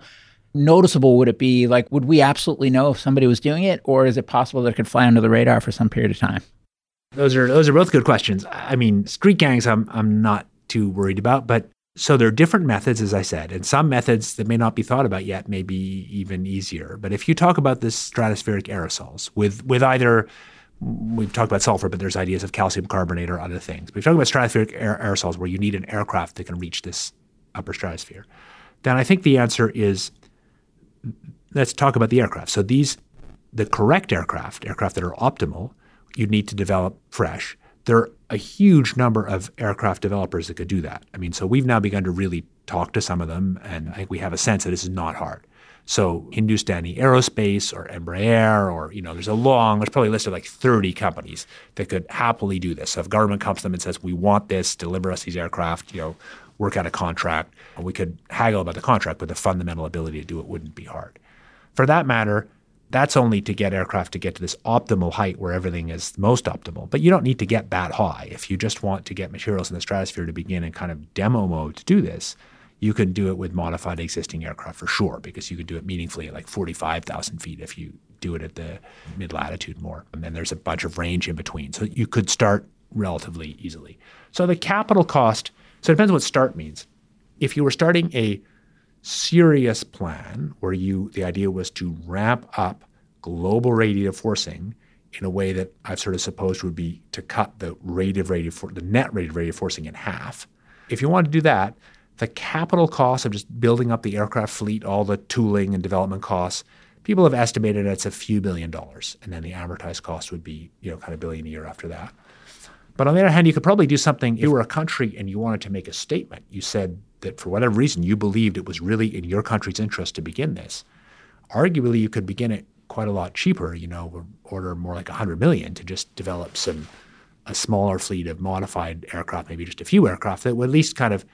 noticeable would it be? Like, would we absolutely know if somebody was doing it, or is it possible that it could fly under the radar for some period of time? Those are both good questions. I mean, street gangs, I'm not too worried about, but so there are different methods, as I said, and some methods that may not be thought about yet may be even easier. But if you talk about this stratospheric aerosols with either, we've talked about sulfur, but there's ideas of calcium carbonate or other things. But if you're talking about stratospheric aerosols where you need an aircraft that can reach this upper stratosphere, then I think the answer is, let's talk about the aircraft. So the correct aircraft that are optimal, you need to develop fresh. There are a huge number of aircraft developers that could do that. I mean, so we've now begun to really talk to some of them, and I think we have a sense that this is not hard. So Hindustan Aerospace or Embraer or, there's a long, there's probably a list of like 30 companies that could happily do this. So if government comes to them and says, we want this, deliver us these aircraft, work out a contract, and we could haggle about the contract, but the fundamental ability to do it wouldn't be hard. For that matter, that's only to get aircraft to get to this optimal height where everything is most optimal. But you don't need to get that high. If you just want to get materials in the stratosphere to begin in kind of demo mode to do this, you can do it with modified existing aircraft for sure, because you could do it meaningfully at like 45,000 feet if you do it at the mid-latitude more. And then there's a bunch of range in between. So you could start relatively easily. So the capital cost, so it depends what start means. If you were starting a serious plan where the idea was to ramp up global radiative forcing in a way that I've sort of supposed would be to cut the net rate of radiative forcing in half. If you want to do that, the capital cost of just building up the aircraft fleet, all the tooling and development costs, people have estimated it's a few $1 billion. And then the amortized cost would be, kind of $1 billion a year after that. But on the other hand, you could probably do something if you were a country and you wanted to make a statement. You said that for whatever reason you believed it was really in your country's interest to begin this. Arguably, you could begin it quite a lot cheaper, order more like $100 million to just develop a smaller fleet of modified aircraft, maybe just a few aircraft that would at least kind of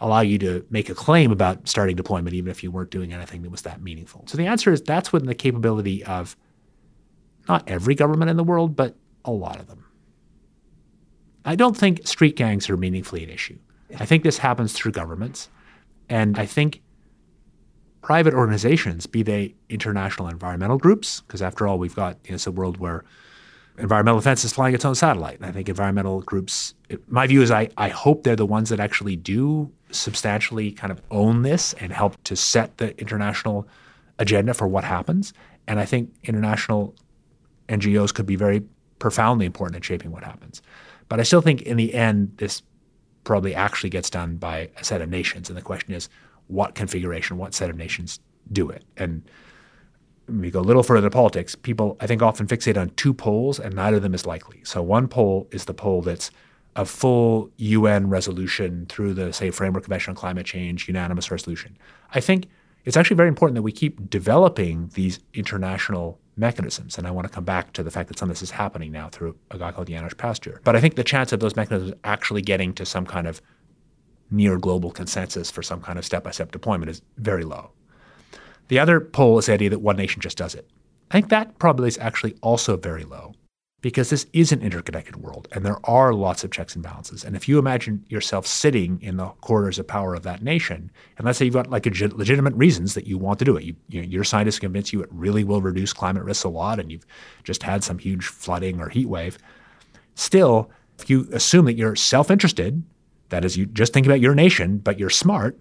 allow you to make a claim about starting deployment even if you weren't doing anything that was that meaningful. So the answer is that's within the capability of not every government in the world, but a lot of them. I don't think street gangs are meaningfully an issue. I think this happens through governments, and I think private organizations, be they international environmental groups, because after all, we've got it's a world where Environmental Defense is flying its own satellite. And I think environmental groups, my view is I hope they're the ones that actually do substantially kind of own this and help to set the international agenda for what happens. And I think international NGOs could be very profoundly important in shaping what happens. But I still think in the end, this probably actually gets done by a set of nations. And the question is, what configuration, what set of nations do it? And when we go a little further to politics, people I think often fixate on two poles and neither of them is likely. So one pole is the pole that's a full UN resolution through the, say, Framework Convention on Climate Change, unanimous resolution. I think it's actually very important that we keep developing these international mechanisms. And I want to come back to the fact that some of this is happening now through a guy called Janos Pastor. But I think the chance of those mechanisms actually getting to some kind of near global consensus for some kind of step-by-step deployment is very low. The other poll is the idea that one nation just does it. I think that probably is actually also very low, because this is an interconnected world and there are lots of checks and balances. And if you imagine yourself sitting in the corridors of power of that nation, and let's say you've got like legitimate reasons that you want to do it. Your scientists convince you it really will reduce climate risks a lot and you've just had some huge flooding or heat wave. Still, if you assume that you're self-interested, that is, you just think about your nation, but you're smart,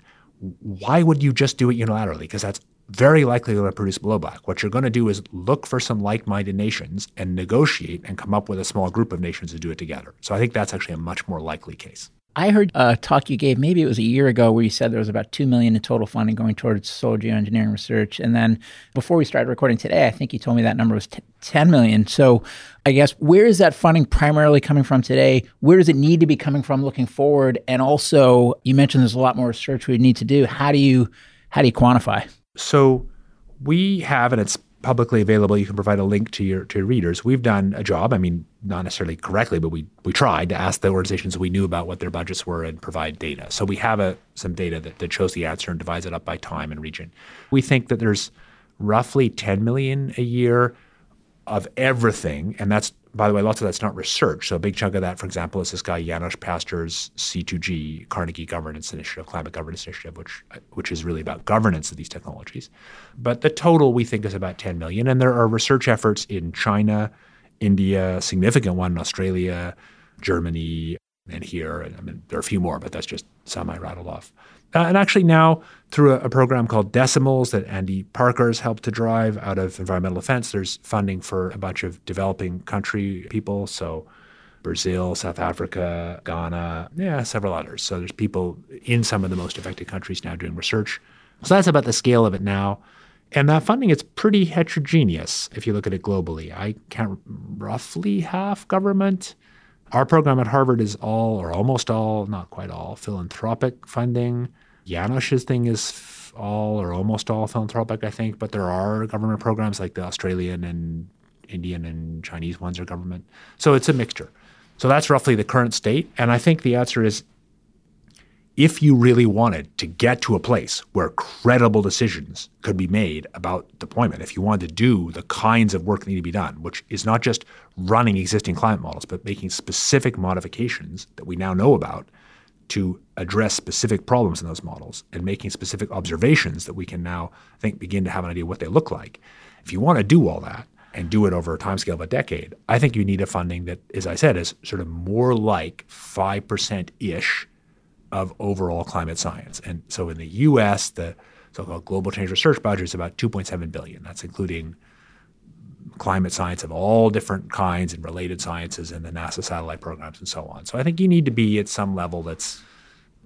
why would you just do it unilaterally? Because that's very likely going to produce blowback. What you're going to do is look for some like-minded nations and negotiate and come up with a small group of nations to do it together. So I think that's actually a much more likely case. I heard a talk you gave, maybe it was a year ago, where you said there was about $2 million in total funding going towards soil geoengineering research. And then before we started recording today, I think you told me that number was $10 million. So I guess, where is that funding primarily coming from today? Where does it need to be coming from looking forward? And also, you mentioned there's a lot more research we need to do. How do you quantify? So we have, and it's publicly available, you can provide a link to your readers. We've done a job, I mean, not necessarily correctly, but we tried to ask the organizations we knew about what their budgets were and provide data. So we have some data that shows the answer and divides it up by time and region. We think that there's roughly $10 million a year of everything. And that's, by the way, lots of that's not research. So a big chunk of that, for example, is this guy Janos Pastor's C2G, Carnegie Governance Initiative, Climate Governance Initiative, which is really about governance of these technologies. But the total we think is about 10 million. And there are research efforts in China, India, significant one in Australia, Germany, and here. And I mean, there are a few more, but that's just some I rattled off. And actually now, through a program called Decimals that Andy Parker has helped to drive out of Environmental Defense, there's funding for a bunch of developing country people. So Brazil, South Africa, Ghana, several others. So there's people in some of the most affected countries now doing research. So that's about the scale of it now. And that funding is pretty heterogeneous if you look at it globally. I count roughly half government. Our program at Harvard is all, or almost all, not quite all, philanthropic funding. Janosch's thing is all or almost all philanthropic, I think, but there are government programs like the Australian and Indian and Chinese ones are government. So it's a mixture. So that's roughly the current state. And I think the answer is, if you really wanted to get to a place where credible decisions could be made about deployment, if you wanted to do the kinds of work that need to be done, which is not just running existing climate models, but making specific modifications that we now know about to address specific problems in those models and making specific observations that we can now, I think, begin to have an idea of what they look like. If you want to do all that and do it over a timescale of a decade, I think you need a funding that, as I said, is sort of more like 5%-ish of overall climate science. And so in the US, the so-called global change research budget is about $2.7 billion. That's including climate science of all different kinds and related sciences and the NASA satellite programs and so on. So I think you need to be at some level that's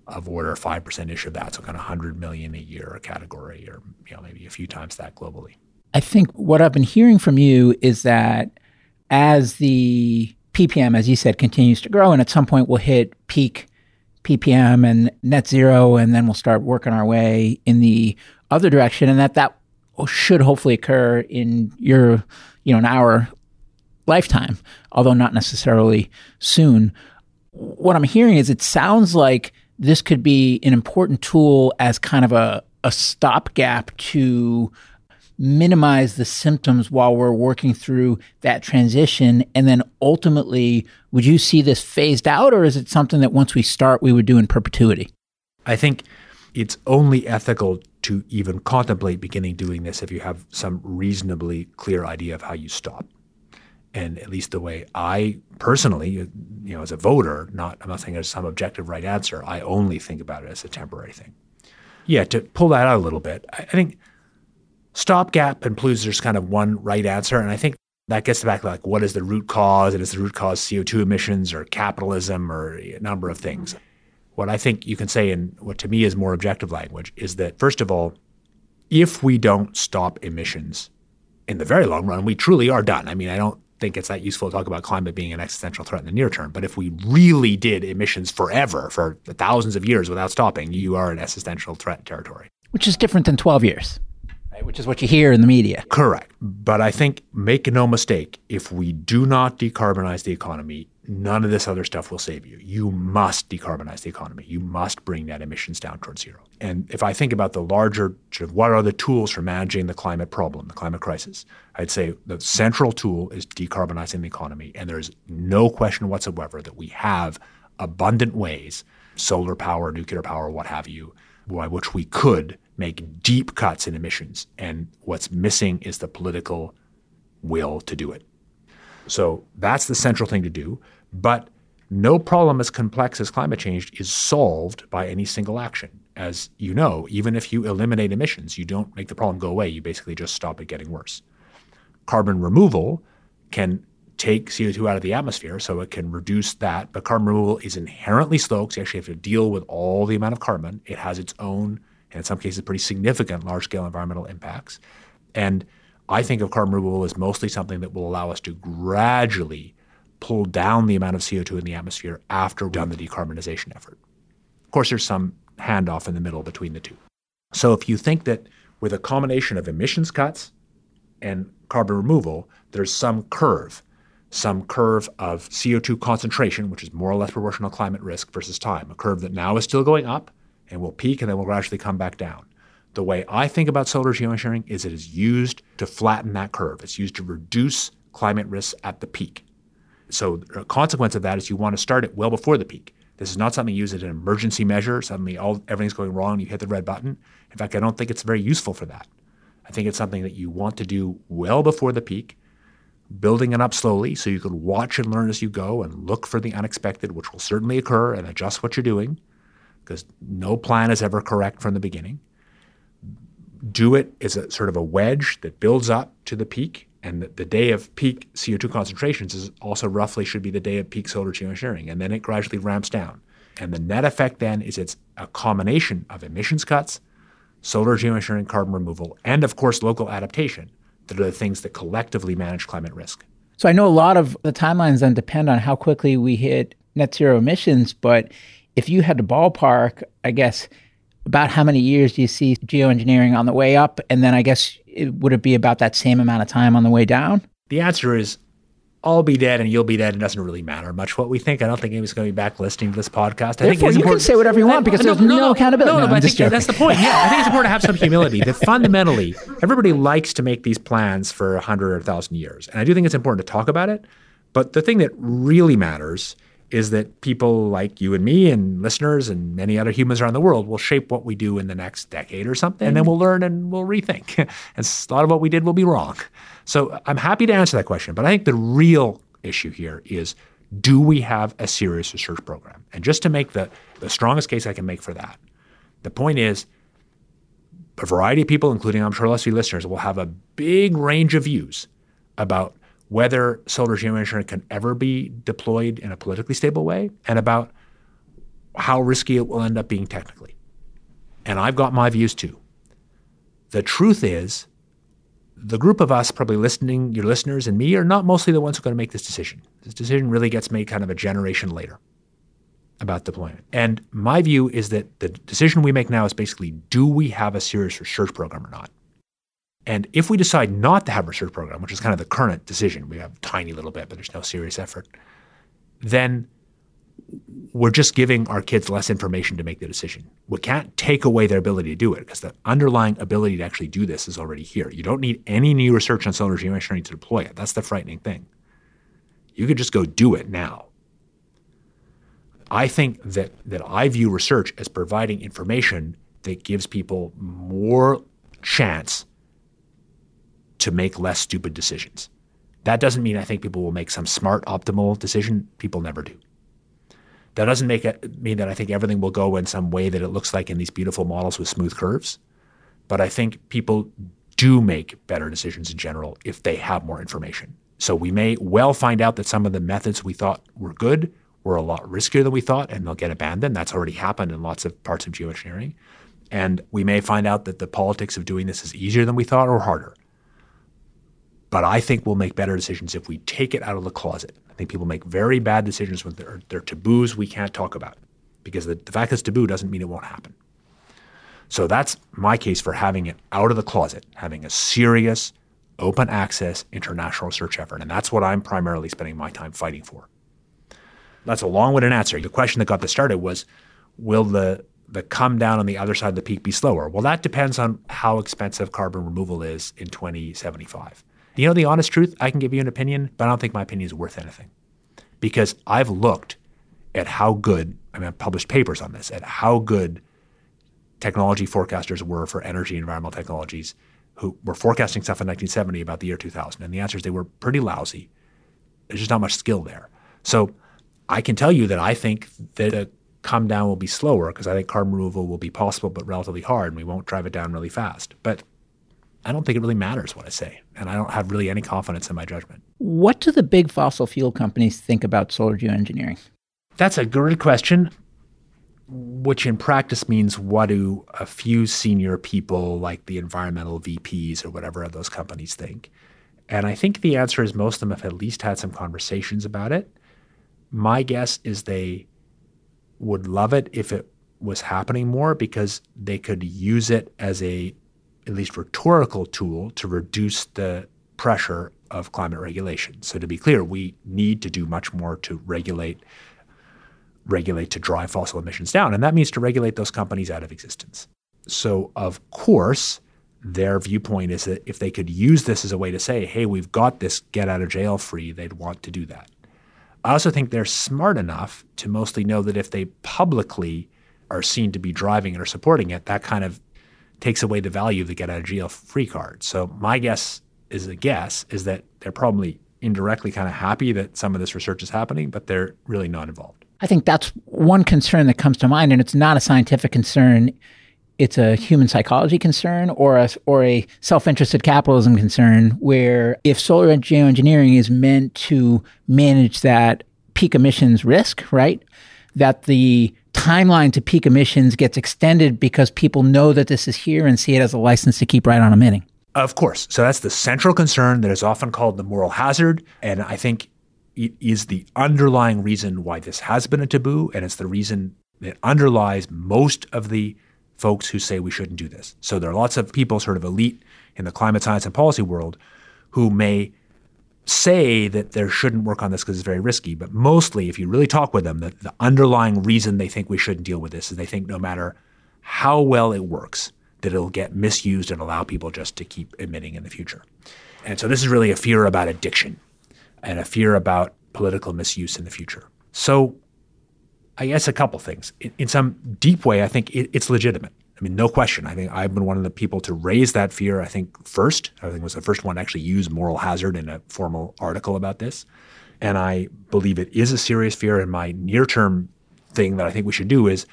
of order 5%-ish of that, so kind of $100 million a year category, or maybe a few times that globally. I think what I've been hearing from you is that as the PPM, as you said, continues to grow, and at some point we'll hit peak PPM and net zero, and then we'll start working our way in the other direction, and that should hopefully occur in your, in our lifetime, although not necessarily soon. What I'm hearing is it sounds like this could be an important tool as kind of a stopgap to minimize the symptoms while we're working through that transition. And then ultimately, would you see this phased out, or is it something that once we start, we would do in perpetuity? I think it's only ethical to even contemplate beginning doing this if you have some reasonably clear idea of how you stop. And at least the way I personally, as a voter, I'm not saying there's some objective right answer, I only think about it as a temporary thing. Yeah, to pull that out a little bit, I think stopgap includes there's kind of one right answer. And I think that gets back to what is the root cause? And is the root cause CO2 emissions or capitalism or a number of things? What I think you can say in what to me is more objective language is that, first of all, if we don't stop emissions in the very long run, we truly are done. I mean, I don't think it's that useful to talk about climate being an existential threat in the near term. But if we really did emissions forever for thousands of years without stopping, you are in existential threat territory. Which is different than 12 years. Which is what you hear in the media. Correct. But I think, make no mistake, if we do not decarbonize the economy, none of this other stuff will save you. You must decarbonize the economy. You must bring that emissions down towards zero. And if I think about the larger, what are the tools for managing the climate problem, the climate crisis, I'd say the central tool is decarbonizing the economy. And there's no question whatsoever that we have abundant ways, solar power, nuclear power, what have you, by which we could make deep cuts in emissions. And what's missing is the political will to do it. So that's the central thing to do. But no problem as complex as climate change is solved by any single action. As you know, even if you eliminate emissions, you don't make the problem go away. You basically just stop it getting worse. Carbon removal can take CO2 out of the atmosphere, so it can reduce that. But carbon removal is inherently slow because you actually have to deal with all the amount of carbon. It has its own, and in some cases, pretty significant large-scale environmental impacts. And I think of carbon removal as mostly something that will allow us to gradually pull down the amount of CO2 in the atmosphere after we've done the decarbonization effort. Of course, there's some handoff in the middle between the two. So if you think that with a combination of emissions cuts and carbon removal, there's some curve of CO2 concentration, which is more or less proportional to climate risk versus time, a curve that now is still going up, and will peak, and then will gradually come back down. The way I think about solar geoengineering is it is used to flatten that curve. It's used to reduce climate risks at the peak. So a consequence of that is you want to start it well before the peak. This is not something you use as an emergency measure. Suddenly everything's going wrong, you hit the red button. In fact, I don't think it's very useful for that. I think it's something that you want to do well before the peak, building it up slowly so you can watch and learn as you go and look for the unexpected, which will certainly occur, and adjust what you're doing, because no plan is ever correct from the beginning. Do it as a sort of a wedge that builds up to the peak, and the day of peak CO2 concentrations is also roughly should be the day of peak solar geoengineering, and then it gradually ramps down. And the net effect then is it's a combination of emissions cuts, solar geoengineering, carbon removal, and of course local adaptation that are the things that collectively manage climate risk. So I know a lot of the timelines then depend on how quickly we hit net zero emissions, but if you had to ballpark, I guess, about how many years do you see geoengineering on the way up? And then I guess, would it be about that same amount of time on the way down? The answer is, I'll be dead and you'll be dead. It doesn't really matter much what we think. I don't think anyone's going to be back listening to this podcast. I think it's important. You can say whatever you want because there's no accountability. No, but I think that's the point. Yeah, I think it's important to have some humility. That fundamentally, everybody likes to make these plans for 100 or 1,000 years. And I do think it's important to talk about it. But the thing that really matters is that people like you and me and listeners and many other humans around the world will shape what we do in the next decade or something, and then we'll learn and we'll rethink. And a lot of what we did will be wrong. So I'm happy to answer that question, but I think the real issue here is, do we have a serious research program? And just to make the strongest case I can make for that, the point is a variety of people, including I'm sure lots of you listeners, will have a big range of views about whether solar geoengineering can ever be deployed in a politically stable way, and about how risky it will end up being technically. And I've got my views too. The truth is, the group of us probably listening, your listeners and me, are not mostly the ones who are going to make this decision. This decision really gets made kind of a generation later about deployment. And my view is that the decision we make now is basically, do we have a serious research program or not? And if we decide not to have a research program, which is kind of the current decision, we have a tiny little bit, but there's no serious effort, then we're just giving our kids less information to make the decision. We can't take away their ability to do it because the underlying ability to actually do this is already here. You don't need any new research on solar geoengineering to deploy it. That's the frightening thing. You could just go do it now. I think that I view research as providing information that gives people more chance to make less stupid decisions. That doesn't mean I think people will make some smart, optimal decision. People never do. That doesn't mean that I think everything will go in some way that it looks like in these beautiful models with smooth curves. But I think people do make better decisions in general if they have more information. So we may well find out that some of the methods we thought were good were a lot riskier than we thought, and they'll get abandoned. That's already happened in lots of parts of geoengineering. And we may find out that the politics of doing this is easier than we thought or harder. But I think we'll make better decisions if we take it out of the closet. I think people make very bad decisions when there are taboos we can't talk about, because the fact that it's taboo doesn't mean it won't happen. So that's my case for having it out of the closet, having a serious, open access, international research effort. And that's what I'm primarily spending my time fighting for. That's a long-winded answer. The question that got this started was, will the come down on the other side of the peak be slower? Well, that depends on how expensive carbon removal is in 2075. You know, the honest truth, I can give you an opinion, but I don't think my opinion is worth anything, because I've looked at how good, I've published papers on this, at how good technology forecasters were for energy and environmental technologies who were forecasting stuff in 1970 about the year 2000. And the answer is they were pretty lousy. There's just not much skill there. So I can tell you that I think that a come down will be slower, because I think carbon removal will be possible, but relatively hard, and we won't drive it down really fast. But I don't think it really matters what I say, and I don't have really any confidence in my judgment. What do the big fossil fuel companies think about solar geoengineering? That's a great question, which in practice means, what do a few senior people like the environmental VPs or whatever of those companies think? And I think the answer is most of them have at least had some conversations about it. My guess is they would love it if it was happening more, because they could use it as a at least rhetorical tool to reduce the pressure of climate regulation. So to be clear, we need to do much more to regulate to drive fossil emissions down. And that means to regulate those companies out of existence. So of course, their viewpoint is that if they could use this as a way to say, hey, we've got this get out of jail free, they'd want to do that. I also think they're smart enough to mostly know that if they publicly are seen to be driving it or supporting it, that kind of takes away the value of the get out of jail free card. So my guess is that they're probably indirectly kind of happy that some of this research is happening, but they're really not involved. I think that's one concern that comes to mind, and it's not a scientific concern. It's a human psychology concern or a self-interested capitalism concern, where if solar geoengineering is meant to manage that peak emissions risk, right, that the timeline to peak emissions gets extended because people know that this is here and see it as a license to keep right on emitting. Of course. So that's the central concern that is often called the moral hazard. And I think it is the underlying reason why this has been a taboo. And it's the reason that underlies most of the folks who say we shouldn't do this. So there are lots of people, sort of elite in the climate science and policy world, who may say that they shouldn't work on this because it's very risky. But mostly, if you really talk with them, the underlying reason they think we shouldn't deal with this is they think no matter how well it works, that it'll get misused and allow people just to keep emitting in the future. And so this is really a fear about addiction and a fear about political misuse in the future. So I guess a couple things. In some deep way, I think it's legitimate. I mean, no question. I think I've been one of the people to raise that fear, I think, first. I think I was the first one to actually use moral hazard in a formal article about this. And I believe it is a serious fear. And my near-term thing that I think we should do is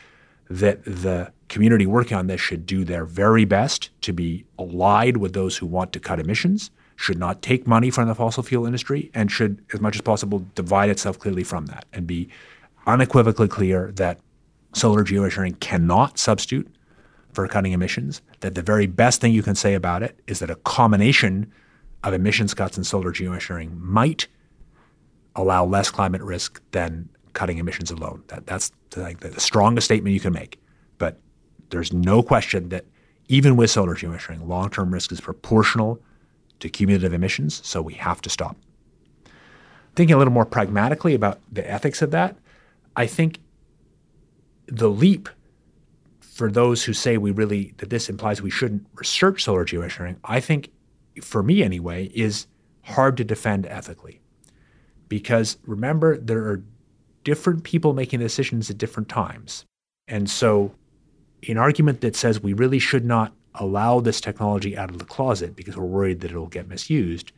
that the community working on this should do their very best to be allied with those who want to cut emissions, should not take money from the fossil fuel industry, and should, as much as possible, divide itself clearly from that and be unequivocally clear that solar geoengineering cannot substitute for cutting emissions, that the very best thing you can say about it is that a combination of emissions cuts and solar geoengineering might allow less climate risk than cutting emissions alone. That's like the strongest statement you can make. But there's no question that even with solar geoengineering, long-term risk is proportional to cumulative emissions, so we have to stop. Thinking a little more pragmatically about the ethics of that, I think the leap for those who say that this implies we shouldn't research solar geoengineering, I think, for me anyway, is hard to defend ethically. Because remember, there are different people making decisions at different times. And so an argument that says we really should not allow this technology out of the closet because we're worried that it'll get misused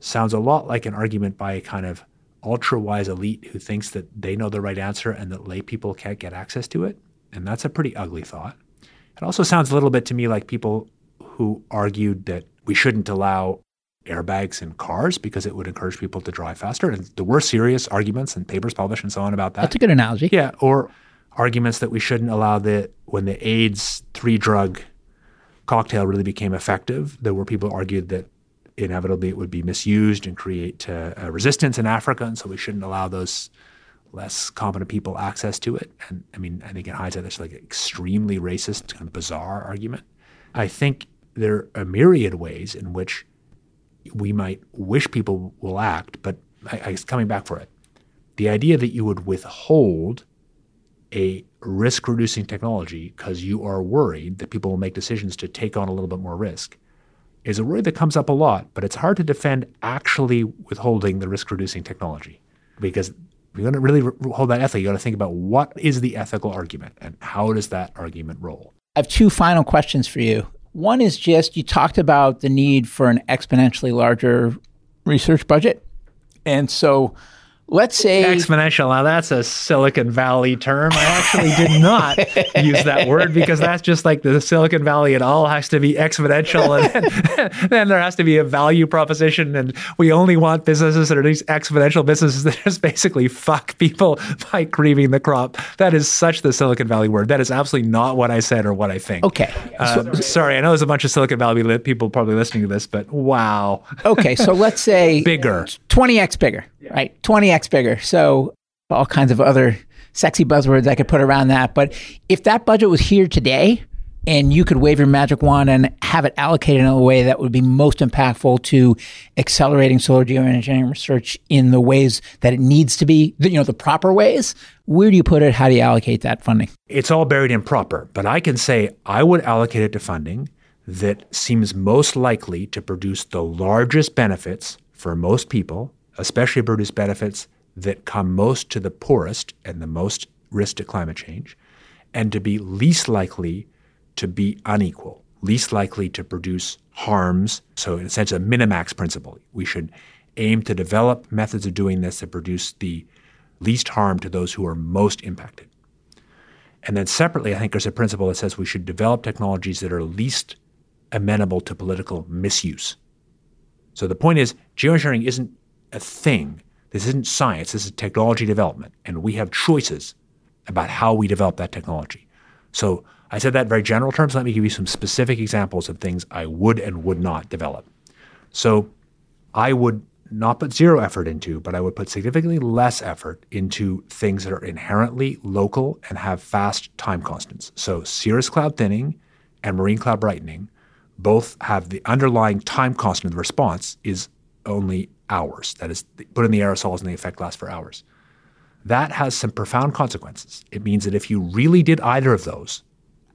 sounds a lot like an argument by a kind of ultra-wise elite who thinks that they know the right answer and that lay people can't get access to it. And that's a pretty ugly thought. It also sounds a little bit to me like people who argued that we shouldn't allow airbags in cars because it would encourage people to drive faster. And there were serious arguments and papers published and so on about that. That's a good analogy. Yeah, or arguments that we shouldn't allow when the AIDS 3-drug cocktail really became effective, there were people who argued that inevitably it would be misused and create resistance in Africa, and so we shouldn't allow those less competent people access to it. And I mean, I think in hindsight, that's like an extremely racist, kind of bizarre argument. I think there are a myriad ways in which we might wish people will act, but I was coming back for it. The idea that you would withhold a risk-reducing technology because you are worried that people will make decisions to take on a little bit more risk is a worry that comes up a lot, but it's hard to defend actually withholding the risk-reducing technology because if you're going to really hold that ethically, you got to think about what is the ethical argument and how does that argument roll? I have two final questions for you. One is just, you talked about the need for an exponentially larger research budget. And so let's say... Exponential, now that's a Silicon Valley term. I actually did not use that word because that's just like the Silicon Valley. It all has to be exponential and then there has to be a value proposition and we only want businesses that are these exponential businesses that just basically fuck people by creaming the crop. That is such the Silicon Valley word. That is absolutely not what I said or what I think. Okay. Sorry, I know there's a bunch of Silicon Valley people probably listening to this, but wow. Okay, so let's say... Bigger. 20x bigger, right? 20x bigger. So all kinds of other sexy buzzwords I could put around that. But if that budget was here today and you could wave your magic wand and have it allocated in a way that would be most impactful to accelerating solar geoengineering research in the ways that it needs to be, the proper ways, where do you put it? How do you allocate that funding? It's all buried in proper, but I can say I would allocate it to funding that seems most likely to produce the largest benefits for most people, especially produce benefits that come most to the poorest and the most risk to climate change, and to be least likely to be unequal, least likely to produce harms. So in a sense, a minimax principle. We should aim to develop methods of doing this that produce the least harm to those who are most impacted. And then separately, I think there's a principle that says we should develop technologies that are least amenable to political misuse. So the point is, geoengineering isn't a thing. This isn't science. This is technology development. And we have choices about how we develop that technology. So I said that in very general terms. Let me give you some specific examples of things I would and would not develop. So I would not put zero effort into, but I would put significantly less effort into things that are inherently local and have fast time constants. So cirrus cloud thinning and marine cloud brightening both have the underlying time constant of the response is only hours. That is, put in the aerosols and the effect lasts for hours. That has some profound consequences. It means that if you really did either of those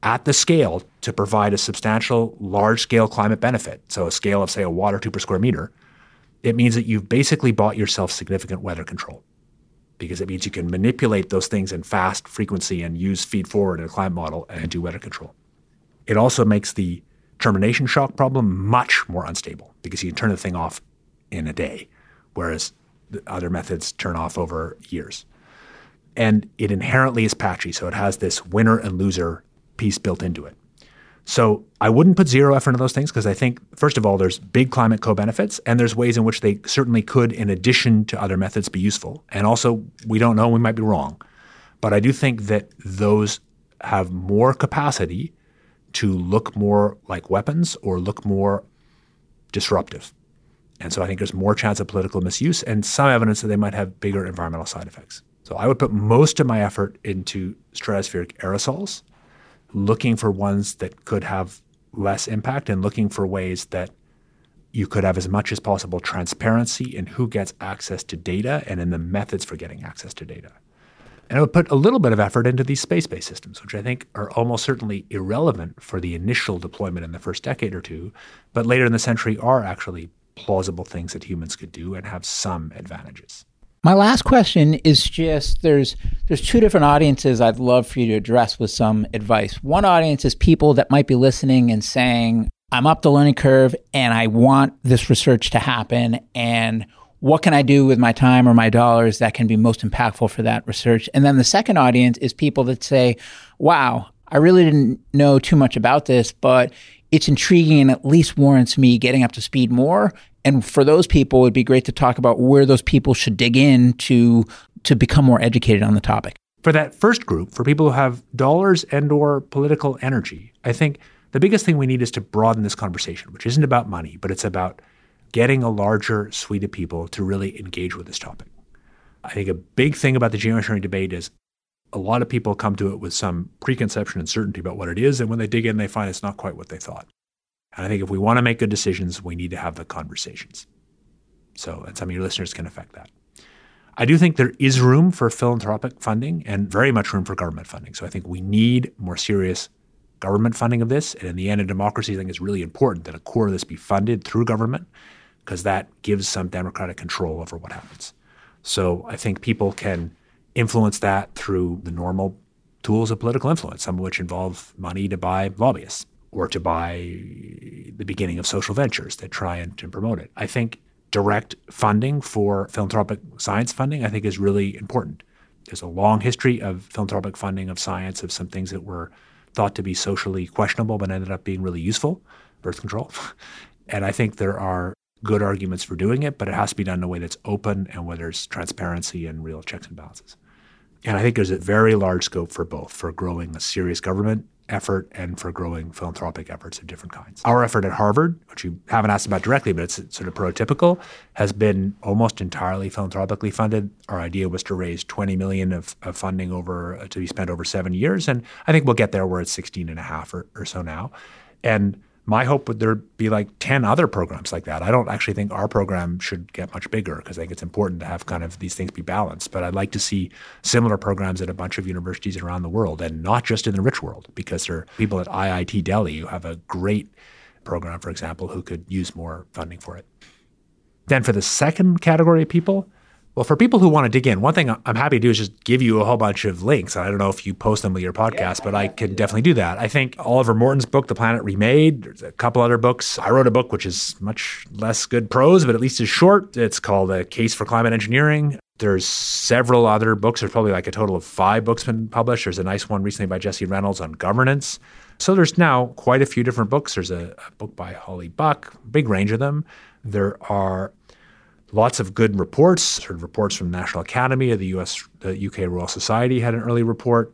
at the scale to provide a substantial large-scale climate benefit, so a scale of, say, a watt or two per square meter, it means that you've basically bought yourself significant weather control, because it means you can manipulate those things in fast frequency and use feed-forward in a climate model and do weather control. It also makes the termination shock problem much more unstable, because you can turn the thing off in a day, whereas the other methods turn off over years. And it inherently is patchy, so it has this winner and loser piece built into it. So I wouldn't put zero effort into those things, because I think, first of all, there's big climate co-benefits, and there's ways in which they certainly could, in addition to other methods, be useful. And also, we don't know, we might be wrong. But I do think that those have more capacity to look more like weapons or look more disruptive. And so I think there's more chance of political misuse and some evidence that they might have bigger environmental side effects. So I would put most of my effort into stratospheric aerosols, looking for ones that could have less impact and looking for ways that you could have as much as possible transparency in who gets access to data and in the methods for getting access to data. And I would put a little bit of effort into these space-based systems, which I think are almost certainly irrelevant for the initial deployment in the first decade or two, but later in the century are actually plausible things that humans could do and have some advantages. My last question is just there's two different audiences I'd love for you to address with some advice. One audience is people that might be listening and saying, I'm up the learning curve and I want this research to happen. And what can I do with my time or my dollars that can be most impactful for that research? And then the second audience is people that say, wow, I really didn't know too much about this, but it's intriguing and at least warrants me getting up to speed more. And for those people, it'd be great to talk about where those people should dig in to become more educated on the topic. For that first group, for people who have dollars and or political energy, I think the biggest thing we need is to broaden this conversation, which isn't about money, but it's about getting a larger suite of people to really engage with this topic. I think a big thing about the geoengineering debate is a lot of people come to it with some preconception and certainty about what it is, and when they dig in, they find it's not quite what they thought. And I think if we want to make good decisions, we need to have the conversations. So, and some of your listeners can affect that. I do think there is room for philanthropic funding and very much room for government funding. So I think we need more serious government funding of this. And in the end, in democracy, I think it's really important that a core of this be funded through government, because that gives some democratic control over what happens. So I think people can influence that through the normal tools of political influence, some of which involve money to buy lobbyists or to buy the beginning of social ventures that try and to promote it. I think direct funding for philanthropic science funding, I think, is really important. There's a long history of philanthropic funding of science, of some things that were thought to be socially questionable but ended up being really useful, birth control. And I think there are good arguments for doing it, but it has to be done in a way that's open and where there's transparency and real checks and balances. And I think there's a very large scope for both, for growing a serious government effort and for growing philanthropic efforts of different kinds. Our effort at Harvard, which you haven't asked about directly, but it's sort of prototypical, has been almost entirely philanthropically funded. Our idea was to raise $20 million of funding over to be spent over 7 years. And I think we'll get there. We're at 16.5 or so now. And my hope would there be like 10 other programs like that. I don't actually think our program should get much bigger, because I think it's important to have kind of these things be balanced. But I'd like to see similar programs at a bunch of universities around the world, and not just in the rich world, because there are people at IIT Delhi who have a great program, for example, who could use more funding for it. Then for the second category of people, well, for people who want to dig in, one thing I'm happy to do is just give you a whole bunch of links. I don't know if you post them with your podcast, but I can definitely do that. I think Oliver Morton's book, The Planet Remade, there's a couple other books. I wrote a book which is much less good prose, but at least is short. It's called A Case for Climate Engineering. There's several other books. There's probably like a total of 5 books been published. There's a nice one recently by Jesse Reynolds on governance. So there's now quite a few different books. There's a book by Holly Buck, big range of them. There are lots of good reports, sort of reports from the National Academy, the UK Royal Society had an early report.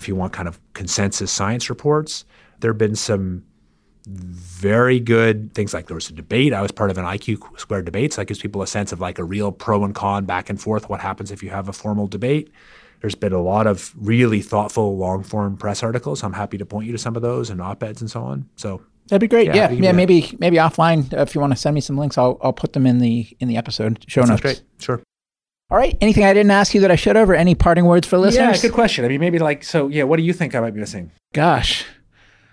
If you want kind of consensus science reports, there have been some very good things. Like, there was a debate. I was part of an IQ squared debate. So that gives people a sense of like a real pro and con, back and forth. What happens if you have a formal debate? There's been a lot of really thoughtful long-form press articles. I'm happy to point you to some of those, and op-eds and so on. So that'd be great. Yeah, maybe offline, if you want to send me some links, I'll put them in the episode show notes. That's great. Sure. All right. Anything I didn't ask you that I should have, or any parting words for listeners? Yeah, good question. I mean, maybe like, so yeah, what do you think I might be missing? Gosh,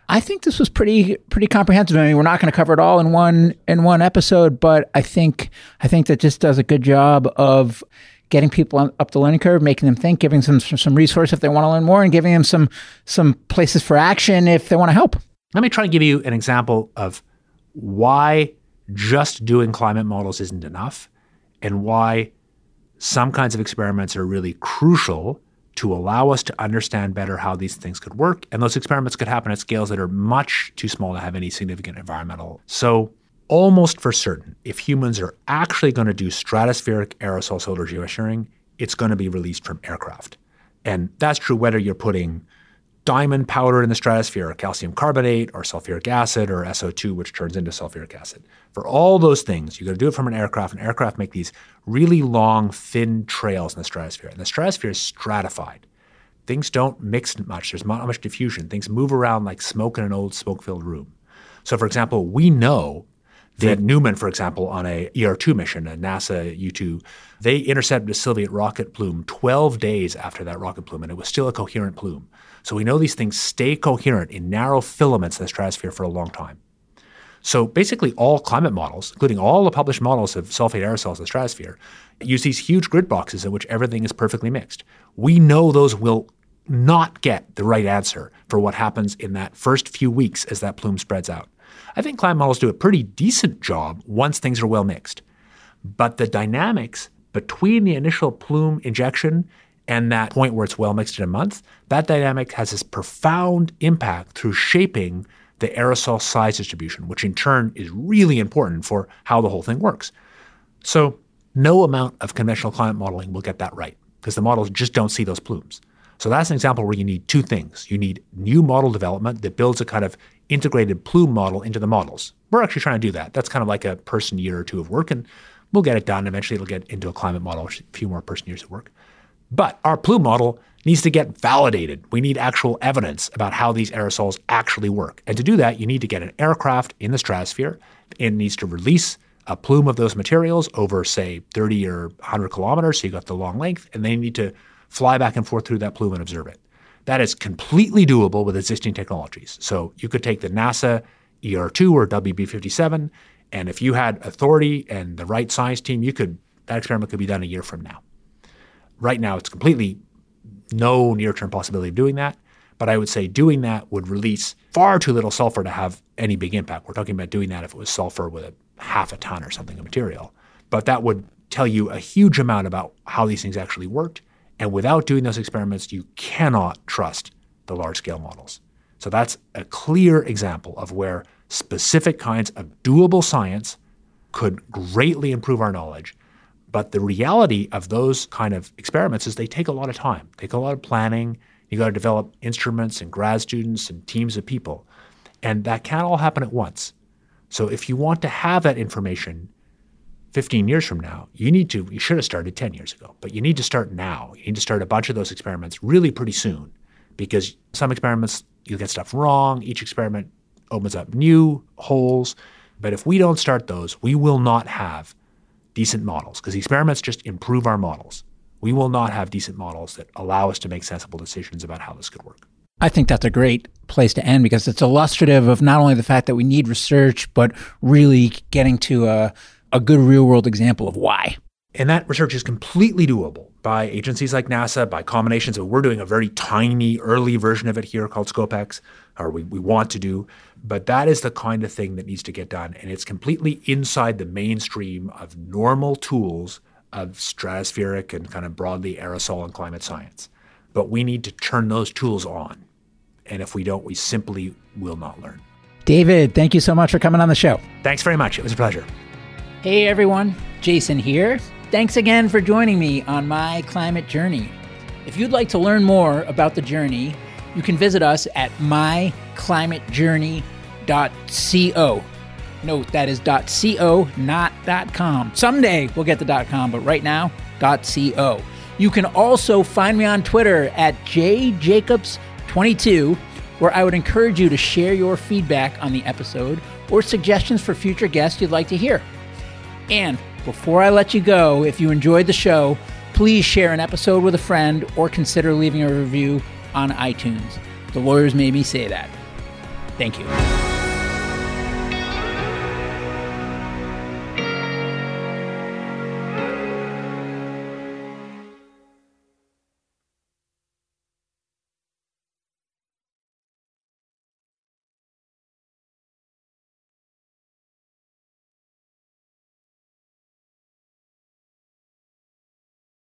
I think this was pretty comprehensive. I mean, we're not going to cover it all in one episode, but I think that just does a good job of getting people up the learning curve, making them think, giving them some resource if they want to learn more, and giving them some places for action if they want to help. Let me try to give you an example of why just doing climate models isn't enough, and why some kinds of experiments are really crucial to allow us to understand better how these things could work. And those experiments could happen at scales that are much too small to have any significant environmental. So almost for certain, if humans are actually going to do stratospheric aerosol solar geoengineering, it's going to be released from aircraft. And that's true whether you're putting diamond powder in the stratosphere, or calcium carbonate, or sulfuric acid, or SO2, which turns into sulfuric acid. For all those things, you've got to do it from an aircraft. And aircraft make these really long, thin trails in the stratosphere. And the stratosphere is stratified. Things don't mix much. There's not much diffusion. Things move around like smoke in an old smoke-filled room. So, for example, we know that Newman, for example, on a ER-2 mission, a NASA U-2, they intercepted a Soviet rocket plume 12 days after that rocket plume, and it was still a coherent plume. So we know these things stay coherent in narrow filaments in the stratosphere for a long time. So basically all climate models, including all the published models of sulfate aerosols in the stratosphere, use these huge grid boxes in which everything is perfectly mixed. We know those will not get the right answer for what happens in that first few weeks as that plume spreads out. I think climate models do a pretty decent job once things are well mixed. But the dynamics between the initial plume injection and that point where it's well mixed in a month, that dynamic has this profound impact through shaping the aerosol size distribution, which in turn is really important for how the whole thing works. So no amount of conventional climate modeling will get that right, because the models just don't see those plumes. So that's an example where you need two things. You need new model development that builds a kind of integrated plume model into the models. We're actually trying to do that. That's kind of like a person year or two of work, and we'll get it done. Eventually it'll get into a climate model, which is a few more person years of work. But our plume model needs to get validated. We need actual evidence about how these aerosols actually work. And to do that, you need to get an aircraft in the stratosphere. It needs to release a plume of those materials over, say, 30 or 100 kilometers, so you got the long length, and they need to fly back and forth through that plume and observe it. That is completely doable with existing technologies. So you could take the NASA ER-2 or WB-57, and if you had authority and the right science team, that experiment could be done a year from now. Right now, it's completely no near-term possibility of doing that. But I would say doing that would release far too little sulfur to have any big impact. We're talking about doing that if it was sulfur with a half a ton or something of material. But that would tell you a huge amount about how these things actually worked. And without doing those experiments, you cannot trust the large-scale models. So that's a clear example of where specific kinds of doable science could greatly improve our knowledge. But the reality of those kind of experiments is they take a lot of time, take a lot of planning. You got to develop instruments and grad students and teams of people. And that can't all happen at once. So if you want to have that information 15 years from now, you should have started 10 years ago, but you need to start now. You need to start a bunch of those experiments really pretty soon, because some experiments, you'll get stuff wrong. Each experiment opens up new holes. But if we don't start those, we will not have decent models, because experiments just improve our models. We will not have decent models that allow us to make sensible decisions about how this could work. I think that's a great place to end, because it's illustrative of not only the fact that we need research, but really getting to a good real-world example of why. And that research is completely doable by agencies like NASA, by combinations of, we're doing a very tiny early version of it here called Scopex, or we want to do. But that is the kind of thing that needs to get done. And it's completely inside the mainstream of normal tools of stratospheric and kind of broadly aerosol and climate science. But we need to turn those tools on. And if we don't, we simply will not learn. David, thank you so much for coming on the show. Thanks very much. It was a pleasure. Hey everyone, Jason here. Thanks again for joining me on My Climate Journey. If you'd like to learn more about the journey, you can visit us at myclimatejourney.co. Note that is .co, not .com. Someday we'll get the .com, but right now, .co. You can also find me on Twitter at jjacobs22, where I would encourage you to share your feedback on the episode or suggestions for future guests you'd like to hear. And before I let you go, if you enjoyed the show, please share an episode with a friend or consider leaving a review on iTunes. The lawyers made me say that. Thank you.